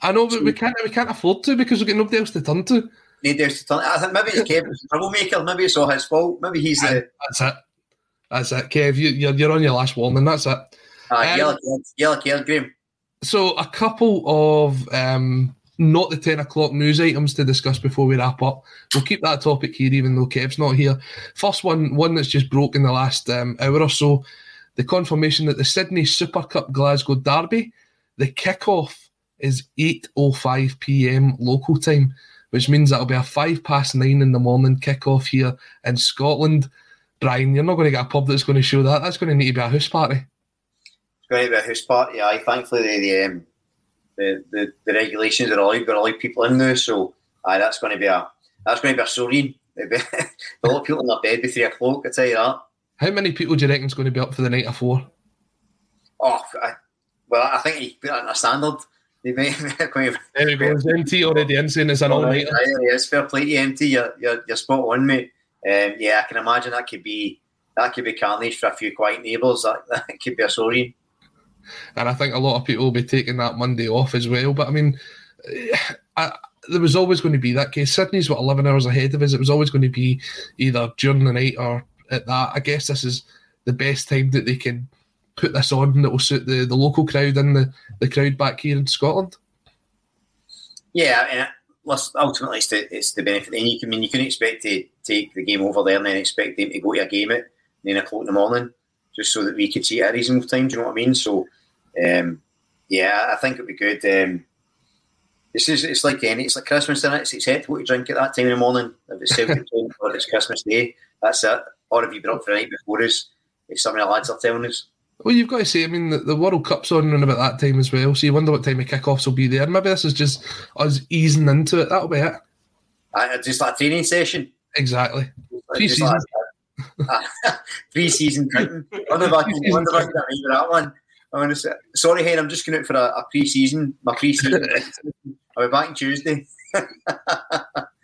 I know, but so, we can't, we can't afford to because we've got nobody else to turn to. Nobody else to turn. I think maybe it's Kevin's troublemaker. Maybe it's all his fault. Maybe he's the. Uh, that's it. That's it, Kev. You, you're you're on your last warning. That's it. Uh, um, yellow card, Graham. So a couple of um, not the ten o'clock news items to discuss before we wrap up. We'll keep that topic here, even though Kev's not here. First one, one that's just broke in the last um, hour or so, the confirmation that the Sydney Super Cup Glasgow Derby, the kickoff is eight oh five p.m. local time, which means that'll be a five past nine in the morning kickoff here in Scotland. Brian, you're not going to get a pub that's going to show that. That's going to need to be a house party. It's going to be a house party, aye. Thankfully, the... the um The, the, the regulations are allowed, we're allowed people in now, so aye, that's going to be a that's going to be a soreen. A lot of people in their bed by three o'clock. I tell you that. How many people do you reckon is going to be up for the night of four? Oh, I, well, I think you put that in a standard. They might, quite there we go. M T already in saying it's an all night. It's fair play to M T. You're, you're, you're spot on, mate. Um, yeah, I can imagine that could be that could be carnage for a few quiet neighbours. That, that could be a soreen. And I think a lot of people will be taking that Monday off as well. But, I mean, I, there was always going to be that case. Sydney's, what, eleven hours ahead of us. It was always going to be either during the night or at that. I guess this is the best time that they can put this on that will suit the, the local crowd and the, the crowd back here in Scotland. Yeah, and listen, ultimately it's the, it's the benefit. And you can, I mean, you can expect to take the game over there and then expect them to go to a game at nine o'clock in the morning just so that we could see it at a reasonable time. Do you know what I mean? So... Um, yeah, I think it'd be good. Um, it's just, it's like any, it's like Christmas, isn't it? It's acceptable to drink at that time in the morning. If it's Celtic time or it's Christmas Day, that's it. Or if you brought up for the night before us, it's something the lads are telling us. Well, you've got to say, I mean, the, the World Cup's on around about that time as well, so you wonder what time the kickoffs will be there. Maybe this is just us easing into it. That'll be it. I just like a training session. Exactly. Pre-season. Like, uh, pre-season printing. I wonder if I can remember that one. Honestly, sorry, Hen, I'm just going out for a, a pre-season. My pre-season. I'll be back on Tuesday.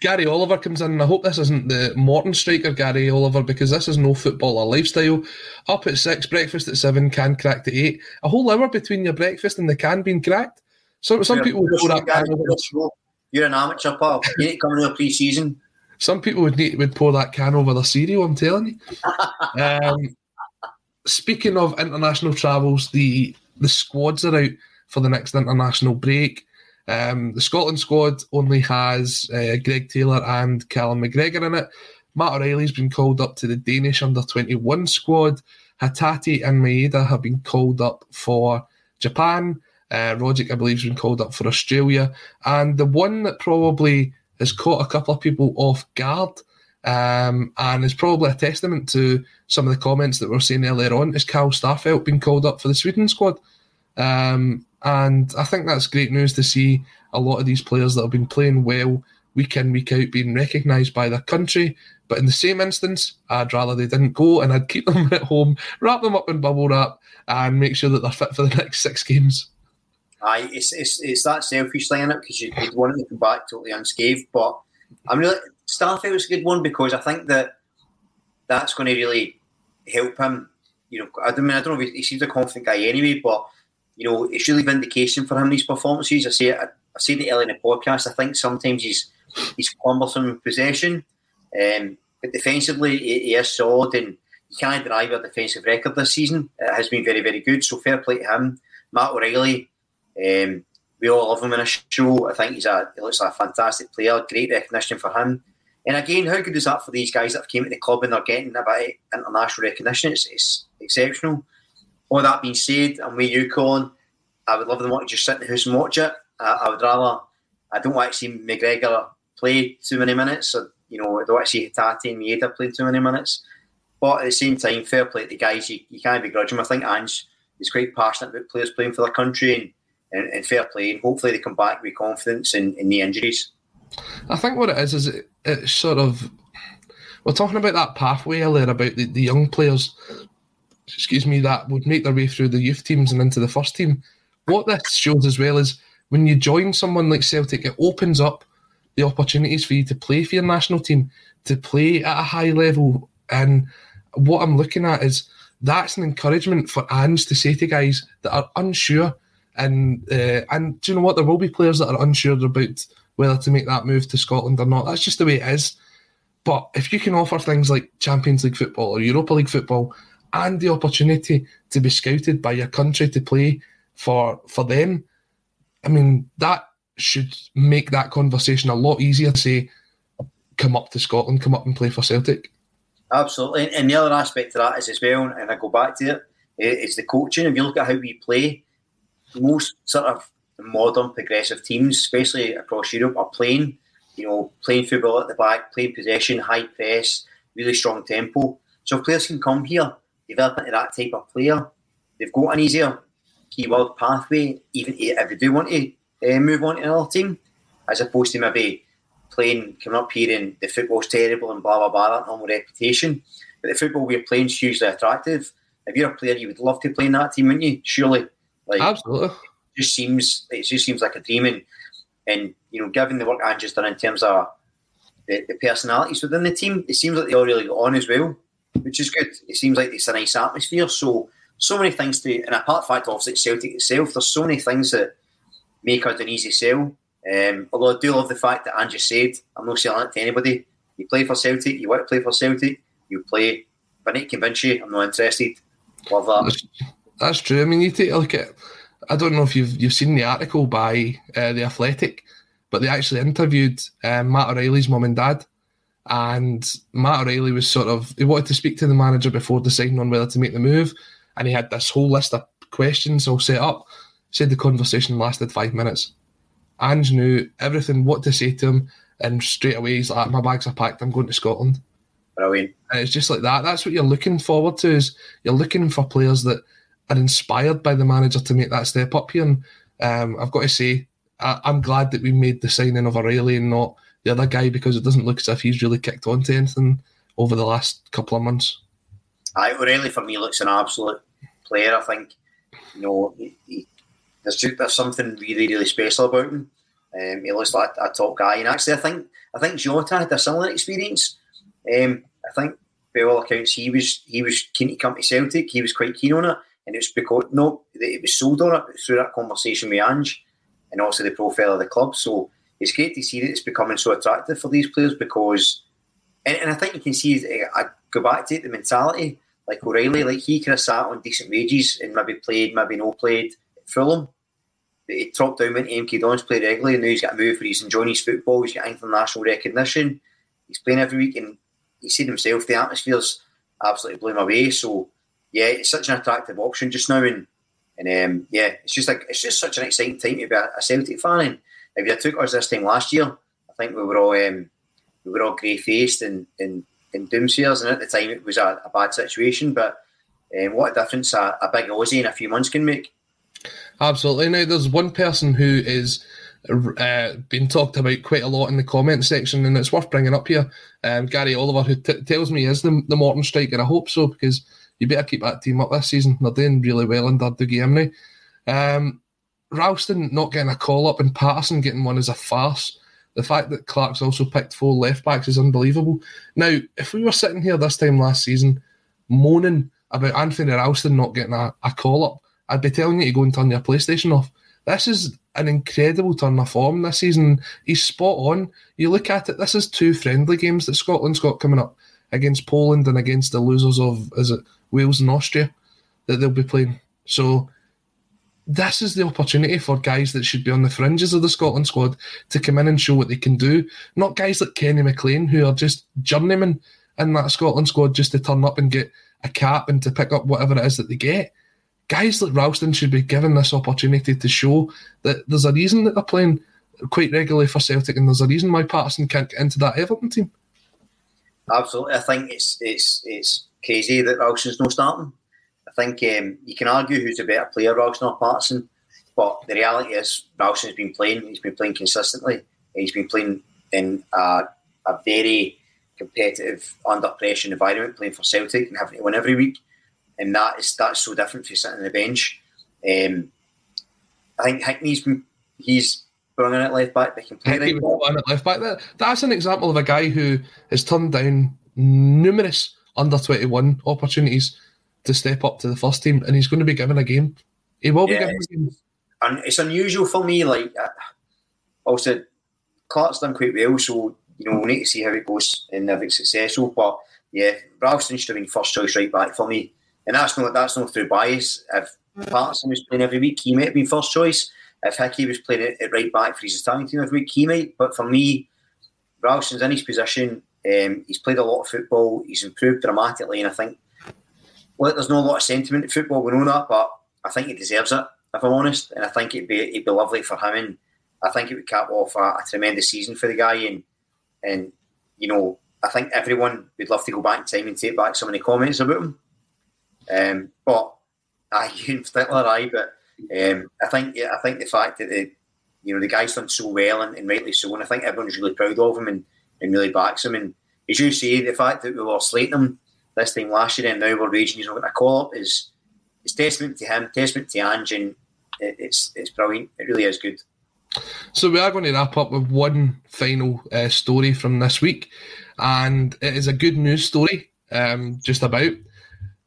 Gary Oliver comes in, and I hope this isn't the Morton striker Gary Oliver, because this is no footballer lifestyle. Up at six, breakfast at seven, can cracked at eight. A whole hour between your breakfast and the can being cracked. Some some yeah, people would go that can over. You're an amateur, pal. You ain't coming to a pre-season. Some people would need would pour that can over their cereal, I'm telling you. Um, speaking of international travels, the the squads are out for the next international break. Um, the Scotland squad only has uh, Greg Taylor and Callum McGregor in it. Matt O'Riley's been called up to the Danish under twenty-one squad. Hatate and Maeda have been called up for Japan. Uh, Rodgers, I believe, has been called up for Australia. And the one that probably has caught a couple of people off guard um, and is probably a testament to some of the comments that we were saying earlier on is Carl Starfelt being called up for the Sweden squad. Um And I think that's great news to see a lot of these players that have been playing well week in, week out, being recognised by their country. But in the same instance, I'd rather they didn't go, and I'd keep them at home, wrap them up in bubble wrap and make sure that they're fit for the next six games. Aye, it's it's, it's that selfish thing, isn't it? Because you'd want them to come back totally unscathed. But I'm really, Starfield's a good one because I think that that's going to really help him. You know, I mean, I don't know if he, he seems a confident guy anyway, but you know, it's really vindication for him, these performances. I say I, I said it early in the podcast, I think sometimes he's he's cumbersome in possession. Um, but defensively, he, he is solid, and you can't deny our defensive record this season. It has been very, very good, so fair play to him. Matt O'Riley, um, we all love him in a show. I think he's a, he looks like a fantastic player, great recognition for him. And again, how good is that for these guys that have came to the club and they're getting about international recognition? It's, it's exceptional. All that being said, I'm with you, Colin. I would love them to just sit in the house and watch it. I, I would rather, I don't want to see McGregor play too many minutes. Or, you know, I don't want to see Hatate and Maeda play too many minutes. But at the same time, fair play to the guys. You, you can't begrudge them. I think Ange is quite passionate about players playing for their country, and, and, and fair play. And hopefully they come back with confidence in, in the injuries. I think what it is, is it, it's sort of, we're talking about that pathway earlier about the, the young players, excuse me, that would make their way through the youth teams and into the first team. What this shows as well is when you join someone like Celtic, it opens up the opportunities for you to play for your national team, to play at a high level. And what I'm looking at is that's an encouragement for Ange to say to guys that are unsure. And, uh, and do you know what? There will be players that are unsure about whether to make that move to Scotland or not. That's just the way it is. But if you can offer things like Champions League football or Europa League football, and the opportunity to be scouted by your country to play for for them, I mean, that should make that conversation a lot easier to say, come up to Scotland, come up and play for Celtic. Absolutely. And the other aspect to that is as well, and I go back to it, is the coaching. If you look at how we play, most sort of modern progressive teams, especially across Europe, are playing, you know, playing football at the back, playing possession, high press, really strong tempo. So if players can come here, develop into that type of player, they've got an easier keyword pathway, even if they do want to uh, move on to another team, as opposed to maybe playing, coming up here and the football's terrible and blah, blah, blah, that normal reputation. But the football we're playing is hugely attractive. If you're a player, you would love to play in that team, wouldn't you? Surely. Like, absolutely. It just seems, it just seems like a dream. And, and you know, given the work Ange has done in terms of the, the personalities within the team, it seems like they all really got on as well, which is good. It seems like it's a nice atmosphere. So, so many things to... And apart from the fact, obviously, it's Celtic itself, there's so many things that make us an easy sell. Um, although I do love the fact that Ange said, I'm not selling it to anybody. You play for Celtic, you want to play for Celtic, you play. If I need to convince you, I'm not interested. Love that. That's, that's true. I mean, you take a look at... I don't know if you've you've seen the article by uh, The Athletic, but they actually interviewed uh, Matt O'Reilly's mum and dad. And Matt O'Riley was sort of, he wanted to speak to the manager before deciding on whether to make the move. And he had this whole list of questions all set up. He said the conversation lasted five minutes. Ange knew everything, what to say to him. And straight away, he's like, my bags are packed, I'm going to Scotland. Brilliant. And it's just like that. That's what you're looking forward to, is you're looking for players that are inspired by the manager to make that step up here. And um, I've got to say, I, I'm glad that we made the signing of O'Riley and not the other guy, because it doesn't look as if he's really kicked on to anything over the last couple of months. Aye, O'Riley for me looks an absolute player. I think, you know, he, he, there's, there's something really, really special about him. Um, he looks like a top guy, and actually, I think I think Jota had a similar experience. Um, I think by all accounts, he was he was keen to come to Celtic. He was quite keen on it, and it was because no, it was sold on it through that conversation with Ange, and also the profile of the club. So it's great to see that it's becoming so attractive for these players, because, and, and I think you can see, I go back to it, the mentality. Like O'Riley, like he could have sat on decent wages and maybe played, maybe no played at Fulham. But he dropped down into M K Dons, played regularly, and now he's got a move where he's enjoying his football, he's got international recognition, he's playing every week, and he said himself, the atmosphere's absolutely blown away. So, yeah, it's such an attractive option just now, and, and um, yeah, it's just like it's just such an exciting time to be a, a Celtic fan. And if you took us this time last year, I think we were all um, we were all grey-faced and and. and doomsayers, and at the time it was a, a bad situation, but um, what a difference a, a big Aussie in a few months can make. Absolutely. Now there's one person who is uh, being talked about quite a lot in the comment section, and it's worth bringing up here, um, Gary Oliver, who t- tells me is the, the Morton striker. I hope so, because you better keep that team up this season. They're doing really well under Dougie Emery. Um, Ralston not getting a call up and Patterson getting one is a farce. The fact that Clark's also picked four left-backs is unbelievable. Now, if we were sitting here this time last season moaning about Anthony Ralston not getting a, a call-up, I'd be telling you to go and turn your PlayStation off. This is an incredible turn of form this season. He's spot on. You look at it, this is two friendly games that Scotland's got coming up, against Poland and against the losers of is it Wales and Austria that they'll be playing. So this is the opportunity for guys that should be on the fringes of the Scotland squad to come in and show what they can do. Not guys like Kenny McLean, who are just journeymen in that Scotland squad just to turn up and get a cap and to pick up whatever it is that they get. Guys like Ralston should be given this opportunity to show that there's a reason that they're playing quite regularly for Celtic, and there's a reason why Patterson can't get into that Everton team. Absolutely. I think it's it's it's crazy that Ralston's not starting. I think um, you can argue who's a better player, Ralston or Patterson, but the reality is Ralston's been playing. He's been playing consistently. He's been playing in a, a very competitive, under-pressure environment, playing for Celtic and having to win every week. And that is, that's so different from sitting on the bench. Um, I think Hickney's been, he's brought in at left-back. They can play right back. left-back. That, that's an example of a guy who has turned down numerous under twenty-one opportunities to step up to the first team, and he's going to be given a game. He will yeah, be given a game. And it's unusual for me. Like, uh, also, Clark's done quite well, so you know, we'll need to see how it goes and if it's successful. But yeah, Ralston should have been first choice right back for me, and that's not that's not through bias. If Patterson was playing every week, he might have been first choice. If Hickey was playing at right back for his Italian team every week, he might. But for me, Ralston's in his position. Um, he's played a lot of football. He's improved dramatically, and I think. Well, there's not a lot of sentiment in football, we know that, but I think he deserves it, if I'm honest. And I think it'd be it'd be lovely for him, and I think it would cap off a, a tremendous season for the guy. And and you know, I think everyone would love to go back in time and take back some of the comments about him. Um, but I in particular, I but um, I think I think the fact that the you know the guy's done so well, and, and rightly so, and I think everyone's really proud of him and, and really backs him. And as you say, the fact that we were slating him this time last year and now we're raging he's not getting a call-up is it's testament to him, testament to Ange, and it, it's, it's brilliant. It really is good. So we are going to wrap up with one final uh, story from this week, and it is a good news story, um, just about.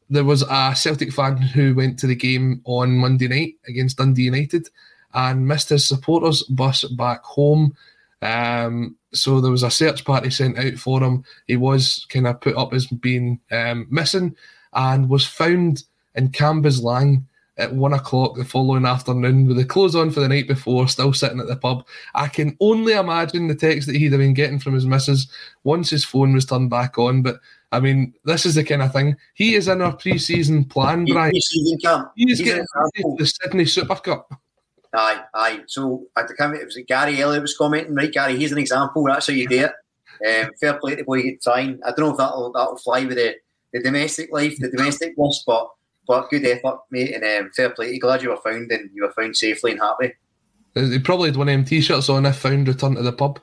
There was a Celtic fan who went to the game on Monday night against Dundee United and missed his supporters' bus back home. Um, so there was a search party sent out for him. He was kind of put up as being um, missing, and was found in Cambers Lang at one o'clock the following afternoon with the clothes on for the night before, still sitting at the pub. I can only imagine the text that he'd have been getting from his missus once his phone was turned back on. But I mean, this is the kind of thing. He is in our pre-season plan, Brian. Pre-season camp. He is He's getting to the Sydney Super Cup. Aye, aye. So at the comment, it was Gary Elliott was commenting, right? Gary, here's an example. That's how you do it. Um, fair play to the boy at the time. I don't know if that'll that'll fly with the, the domestic life, the domestic bus, but But good effort, mate, and um, fair play. Glad you were found and you were found safely and happy. They probably had one of them T-shirts on, if found, return to the pub.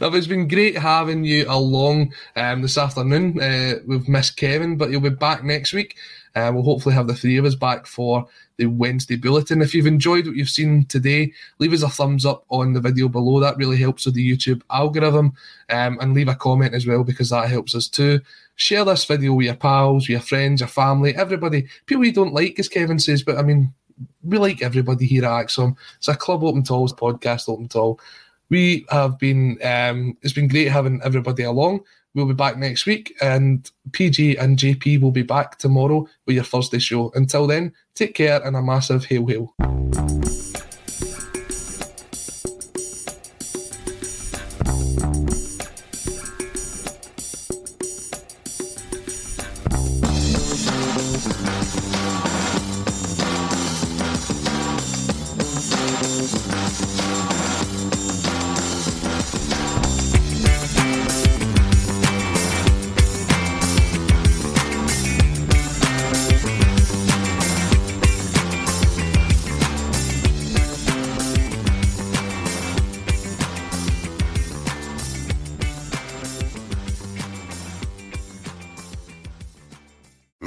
No, it's been great having you along um, this afternoon. Uh, we've missed Kevin, but he'll be back next week. Uh, we'll hopefully have the three of us back for the Wednesday Bulletin. If you've enjoyed what you've seen today, leave us a thumbs up on the video below. That really helps with the YouTube algorithm. Um, and leave a comment as well, because that helps us too. Share this video with your pals, with your friends, your family, everybody. People you don't like, as Kevin says, but I mean, we like everybody here at Axom. It's a Club Open Tall's podcast, Open Tall. We have been, um, it's been great having everybody along. We'll be back next week, and P G and J P will be back tomorrow with your Thursday show. Until then, take care and a massive hail hail.